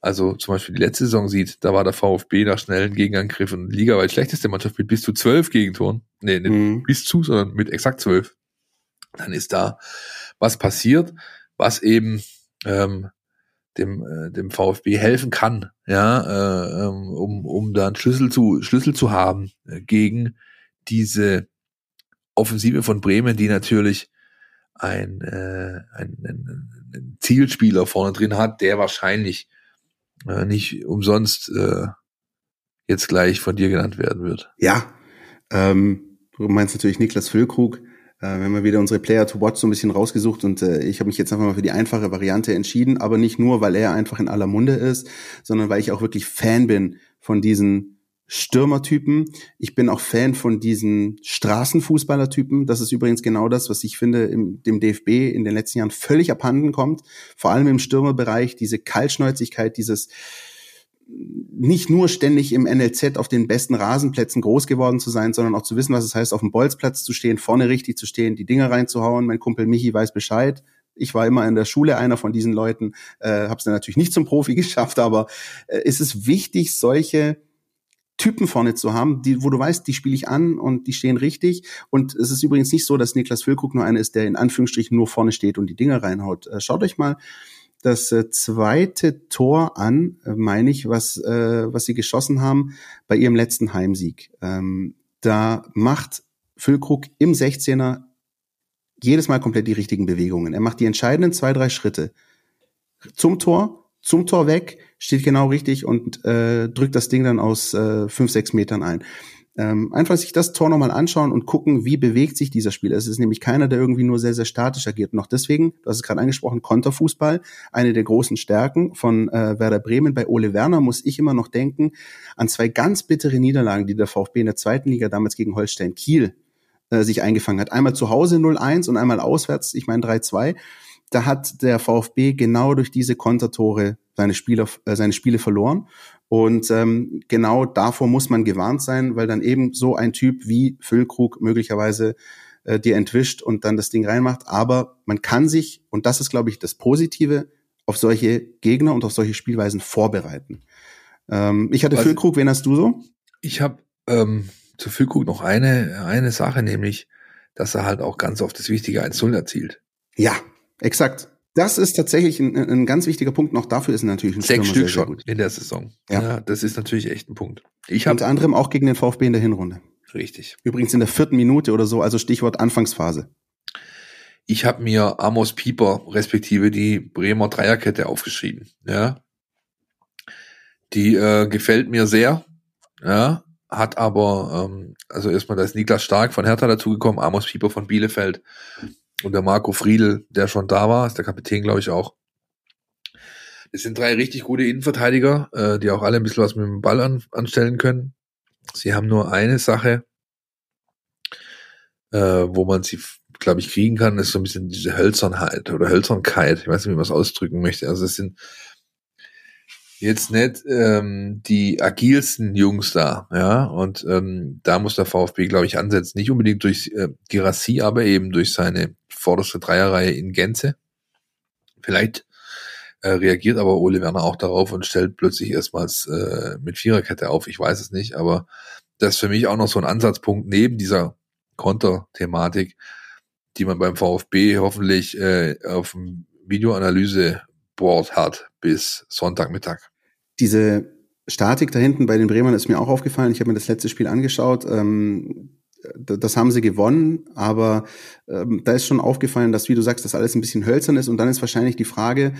also zum Beispiel die letzte Saison sieht, da war der VfB nach schnellen Gegenangriffen ligaweit schlechteste Mannschaft mit bis zu 12 Gegentoren. Nee, nicht bis zu, sondern mit exakt 12. Dann ist da was passiert, was eben dem VfB helfen kann, ja, um da einen Schlüssel zu haben gegen diese Offensive von Bremen, die natürlich einen Zielspieler vorne drin hat, der wahrscheinlich nicht umsonst jetzt gleich von dir genannt werden wird. Ja, du meinst natürlich Niklas Füllkrug. Wir haben wieder unsere Player to Watch so ein bisschen rausgesucht und ich habe mich jetzt einfach mal für die einfache Variante entschieden, aber nicht nur, weil er einfach in aller Munde ist, sondern weil ich auch wirklich Fan bin von diesen Stürmertypen. Ich bin auch Fan von diesen Straßenfußballertypen. Das ist übrigens genau das, was ich finde, dem DFB in den letzten Jahren völlig abhanden kommt. Vor allem im Stürmerbereich, diese Kaltschnäuzigkeit, dieses nicht nur ständig im NLZ auf den besten Rasenplätzen groß geworden zu sein, sondern auch zu wissen, was es heißt, auf dem Bolzplatz zu stehen, vorne richtig zu stehen, die Dinger reinzuhauen. Mein Kumpel Michi weiß Bescheid. Ich war immer in der Schule einer von diesen Leuten, hab's dann natürlich nicht zum Profi geschafft, aber es ist wichtig, solche Typen vorne zu haben, die, wo du weißt, die spiele ich an und die stehen richtig. Und es ist übrigens nicht so, dass Niklas Füllkrug nur einer ist, der in Anführungsstrichen nur vorne steht und die Dinger reinhaut. Schaut euch mal das zweite Tor an, meine ich, was sie geschossen haben bei ihrem letzten Heimsieg. Da macht Füllkrug im 16er jedes Mal komplett die richtigen Bewegungen. Er macht die entscheidenden 2-3 Schritte zum Tor weg, steht genau richtig und drückt das Ding dann aus 5-6 Metern ein. Einfach sich das Tor nochmal anschauen und gucken, wie bewegt sich dieser Spieler. Es ist nämlich keiner, der irgendwie nur sehr, sehr statisch agiert. Noch deswegen, du hast es gerade angesprochen, Konterfußball, eine der großen Stärken von Werder Bremen. Bei Ole Werner muss ich immer noch denken an 2 ganz bittere Niederlagen, die der VfB in der 2. Liga damals gegen Holstein Kiel sich eingefangen hat. Einmal zu Hause 0-1 und einmal auswärts, ich meine 3-2. Da hat der VfB genau durch diese Kontertore seine Spiele verloren. Und genau davor muss man gewarnt sein, weil dann eben so ein Typ wie Füllkrug möglicherweise dir entwischt und dann das Ding reinmacht. Aber man kann sich, und das ist, glaube ich, das Positive, auf solche Gegner und auf solche Spielweisen vorbereiten. Ich hatte Füllkrug, wen hast du so? Ich habe zu Füllkrug noch eine Sache, nämlich, dass er halt auch ganz oft das wichtige 1-0 erzielt. Ja, exakt. Das ist tatsächlich ein ganz wichtiger Punkt. Noch dafür ist natürlich ein 6 Stürmer Stück sehr, sehr schon gut in der Saison. Ja. Ja, das ist natürlich echt ein Punkt. Unter anderem auch gegen den VfB in der Hinrunde. Richtig. Übrigens in der 4. Minute oder so, also Stichwort Anfangsphase. Ich habe mir Amos Pieper, respektive die Bremer Dreierkette, aufgeschrieben. Ja. Die gefällt mir sehr. Ja. Hat aber, also erstmal, da ist Niklas Stark von Hertha dazugekommen, Amos Pieper von Bielefeld und der Marco Friedl, der schon da war, ist der Kapitän, glaube ich, auch. Es sind drei richtig gute Innenverteidiger, die auch alle ein bisschen was mit dem Ball anstellen können. Sie haben nur eine Sache, wo man sie, glaube ich, kriegen kann, ist so ein bisschen diese Hölzernheit oder Hölzernkeit. Ich weiß nicht, wie man es ausdrücken möchte. Also es sind jetzt nicht die agilsten Jungs da, ja, und da muss der VfB, glaube ich, ansetzen. Nicht unbedingt durch Guirassy, aber eben durch seine vorderste Dreierreihe in Gänze. Vielleicht reagiert aber Ole Werner auch darauf und stellt plötzlich erstmals mit Viererkette auf. Ich weiß es nicht, aber das ist für mich auch noch so ein Ansatzpunkt neben dieser Konter-Thematik, die man beim VfB hoffentlich auf dem Videoanalyse-Board hat bis Sonntagmittag. Diese Statik da hinten bei den Bremern ist mir auch aufgefallen. Ich habe mir das letzte Spiel angeschaut. Das haben sie gewonnen, aber da ist schon aufgefallen, dass, wie du sagst, das alles ein bisschen hölzern ist. Und dann ist wahrscheinlich die Frage,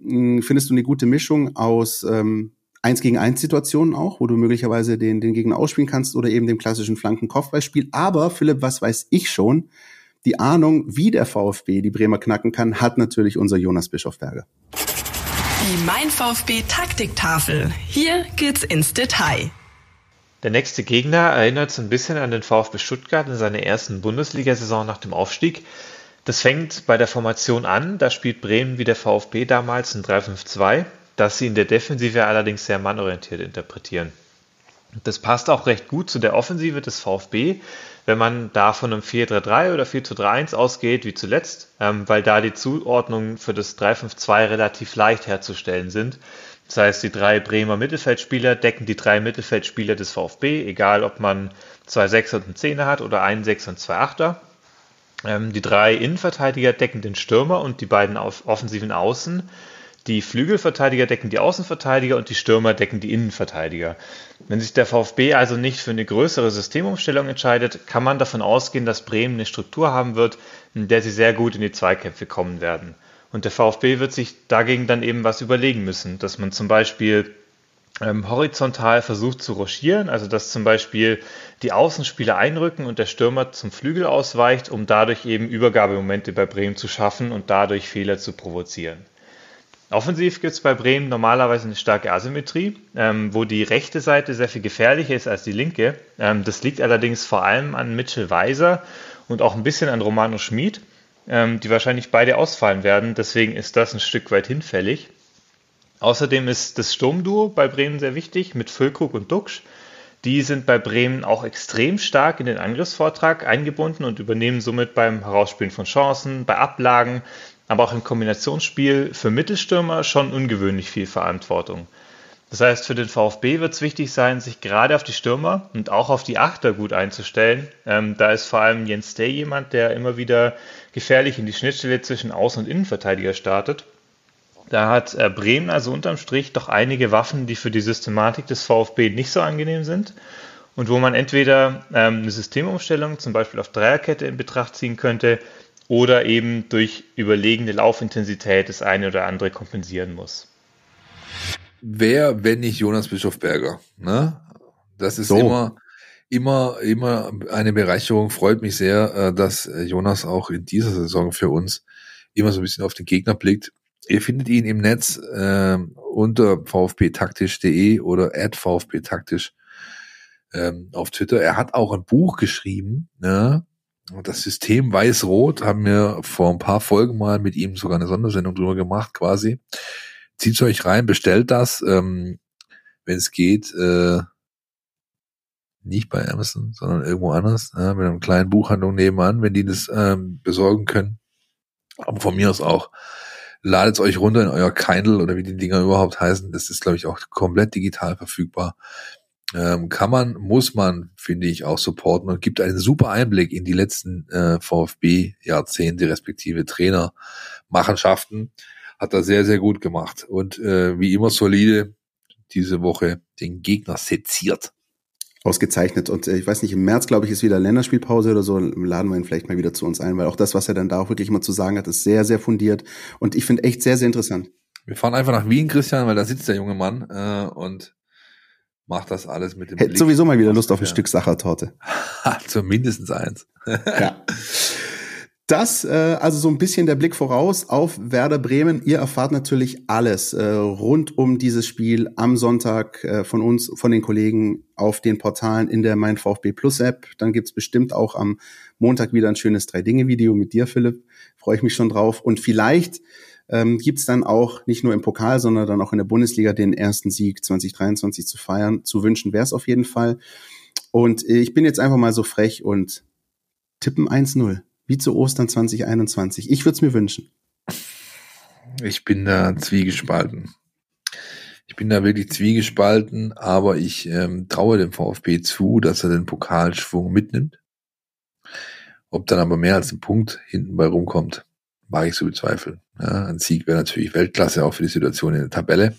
findest du eine gute Mischung aus 1-gegen-1-Situationen auch, wo du möglicherweise den Gegner ausspielen kannst oder eben dem klassischen Flanken-Kopfballspiel. Aber, Philipp, was weiß ich schon, die Ahnung, wie der VfB die Bremer knacken kann, hat natürlich unser Jonas Bischofberger. Die Mein-VfB-Taktiktafel. Hier geht's ins Detail. Der nächste Gegner erinnert so ein bisschen an den VfB Stuttgart in seiner ersten Bundesliga-Saison nach dem Aufstieg. Das fängt bei der Formation an. Da spielt Bremen wie der VfB damals ein 3-5-2, das sie in der Defensive allerdings sehr mannorientiert interpretieren. Das passt auch recht gut zu der Offensive des VfB, wenn man da von einem 4-3-3 oder 4-2-3-1 ausgeht, wie zuletzt, weil da die Zuordnungen für das 3-5-2 relativ leicht herzustellen sind. Das heißt, die drei Bremer Mittelfeldspieler decken die drei Mittelfeldspieler des VfB, egal ob man 2-6er und einen 10er hat oder einen 6er und 2-8er. Die drei Innenverteidiger decken den Stürmer und die beiden offensiven Außen. Die Flügelverteidiger decken die Außenverteidiger und die Stürmer decken die Innenverteidiger. Wenn sich der VfB also nicht für eine größere Systemumstellung entscheidet, kann man davon ausgehen, dass Bremen eine Struktur haben wird, in der sie sehr gut in die Zweikämpfe kommen werden. Und der VfB wird sich dagegen dann eben was überlegen müssen, dass man zum Beispiel horizontal versucht zu rochieren, also dass zum Beispiel die Außenspieler einrücken und der Stürmer zum Flügel ausweicht, um dadurch eben Übergabemomente bei Bremen zu schaffen und dadurch Fehler zu provozieren. Offensiv gibt es bei Bremen normalerweise eine starke Asymmetrie, wo die rechte Seite sehr viel gefährlicher ist als die linke. Das liegt allerdings vor allem an Mitchell Weiser und auch ein bisschen an Romano Schmid, die wahrscheinlich beide ausfallen werden. Deswegen ist das ein Stück weit hinfällig. Außerdem ist das Sturmduo bei Bremen sehr wichtig mit Füllkrug und Duxch. Die sind bei Bremen auch extrem stark in den Angriffsvortrag eingebunden und übernehmen somit beim Herausspielen von Chancen, bei Ablagen, aber auch im Kombinationsspiel für Mittelstürmer schon ungewöhnlich viel Verantwortung. Das heißt, für den VfB wird es wichtig sein, sich gerade auf die Stürmer und auch auf die Achter gut einzustellen. Da ist vor allem Jens Day jemand, der immer wieder gefährlich in die Schnittstelle zwischen Außen- und Innenverteidiger startet. Da hat Bremen also unterm Strich doch einige Waffen, die für die Systematik des VfB nicht so angenehm sind und wo man entweder eine Systemumstellung, zum Beispiel auf Dreierkette, in Betracht ziehen könnte, oder eben durch überlegene Laufintensität das eine oder andere kompensieren muss. Wer, wenn nicht Jonas Bischofberger? Ne? Das ist so. Immer eine Bereicherung. Freut mich sehr, dass Jonas auch in dieser Saison für uns immer so ein bisschen auf den Gegner blickt. Ihr findet ihn im Netz unter vfbtaktisch.de oder @vfbtaktisch auf Twitter. Er hat auch ein Buch geschrieben, ne? Das System Weiß-Rot, haben wir vor ein paar Folgen mal mit ihm sogar eine Sondersendung drüber gemacht quasi. Zieht's euch rein, bestellt das, wenn es geht, nicht bei Amazon, sondern irgendwo anders, mit einer kleinen Buchhandlung nebenan, wenn die das besorgen können. Aber von mir aus auch. Ladet's euch runter in euer Kindle oder wie die Dinger überhaupt heißen. Das ist, glaube ich, auch komplett digital verfügbar. Kann man, muss man, finde ich, auch supporten und gibt einen super Einblick in die letzten VfB-Jahrzehnte respektive Trainermachenschaften. Hat er sehr, sehr gut gemacht und wie immer solide diese Woche den Gegner seziert. Ausgezeichnet. Und ich weiß nicht, im März, glaube ich, ist wieder Länderspielpause oder so. Laden wir ihn vielleicht mal wieder zu uns ein, weil auch das, was er dann da auch wirklich immer zu sagen hat, ist sehr, sehr fundiert. Und ich finde echt sehr, sehr interessant. Wir fahren einfach nach Wien, Christian, weil da sitzt der junge Mann und macht das alles mit dem Blick. Hätte sowieso mal wieder Lust auf ein Stück Sachertorte. Zumindest eins. Ja. Das, also so ein bisschen der Blick voraus auf Werder Bremen. Ihr erfahrt natürlich alles rund um dieses Spiel am Sonntag von uns, von den Kollegen auf den Portalen in der Mein VfB Plus App. Dann gibt's bestimmt auch am Montag wieder ein schönes 3-Dinge-Video mit dir, Philipp. Freue ich mich schon drauf. Und vielleicht gibt's dann auch nicht nur im Pokal, sondern dann auch in der Bundesliga den ersten Sieg 2023 zu feiern. Zu wünschen wär's auf jeden Fall. Und ich bin jetzt einfach mal so frech und tippen 1-0. Wie zu Ostern 2021. Ich würde es mir wünschen. Ich bin da zwiegespalten. Ich bin da wirklich zwiegespalten, aber ich traue dem VfB zu, dass er den Pokalschwung mitnimmt. Ob dann aber mehr als ein Punkt hinten bei rumkommt, mag ich so bezweifeln. Ja, ein Sieg wäre natürlich Weltklasse, auch für die Situation in der Tabelle.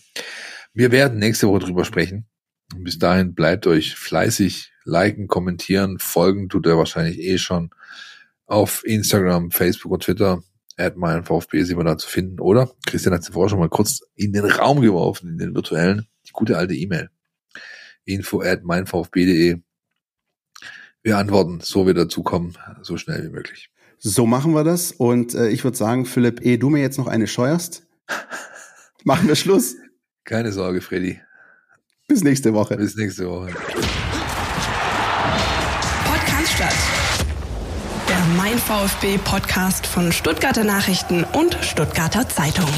Wir werden nächste Woche drüber sprechen. Bis dahin bleibt euch fleißig liken, kommentieren, folgen tut er wahrscheinlich eh schon. Auf Instagram, Facebook und Twitter @meinVfB sind wir da zu finden, oder? Christian hat es vorher schon mal kurz in den Raum geworfen, in den virtuellen, die gute alte E-Mail. info@meinvfb.de. Wir antworten, so wir dazu kommen, so schnell wie möglich. So machen wir das und ich würde sagen, Philipp, ehe du mir jetzt noch eine scheuerst, machen wir Schluss. Keine Sorge, Freddy. Bis nächste Woche. Bis nächste Woche. Podcast statt. Mein VfB-Podcast von Stuttgarter Nachrichten und Stuttgarter Zeitung.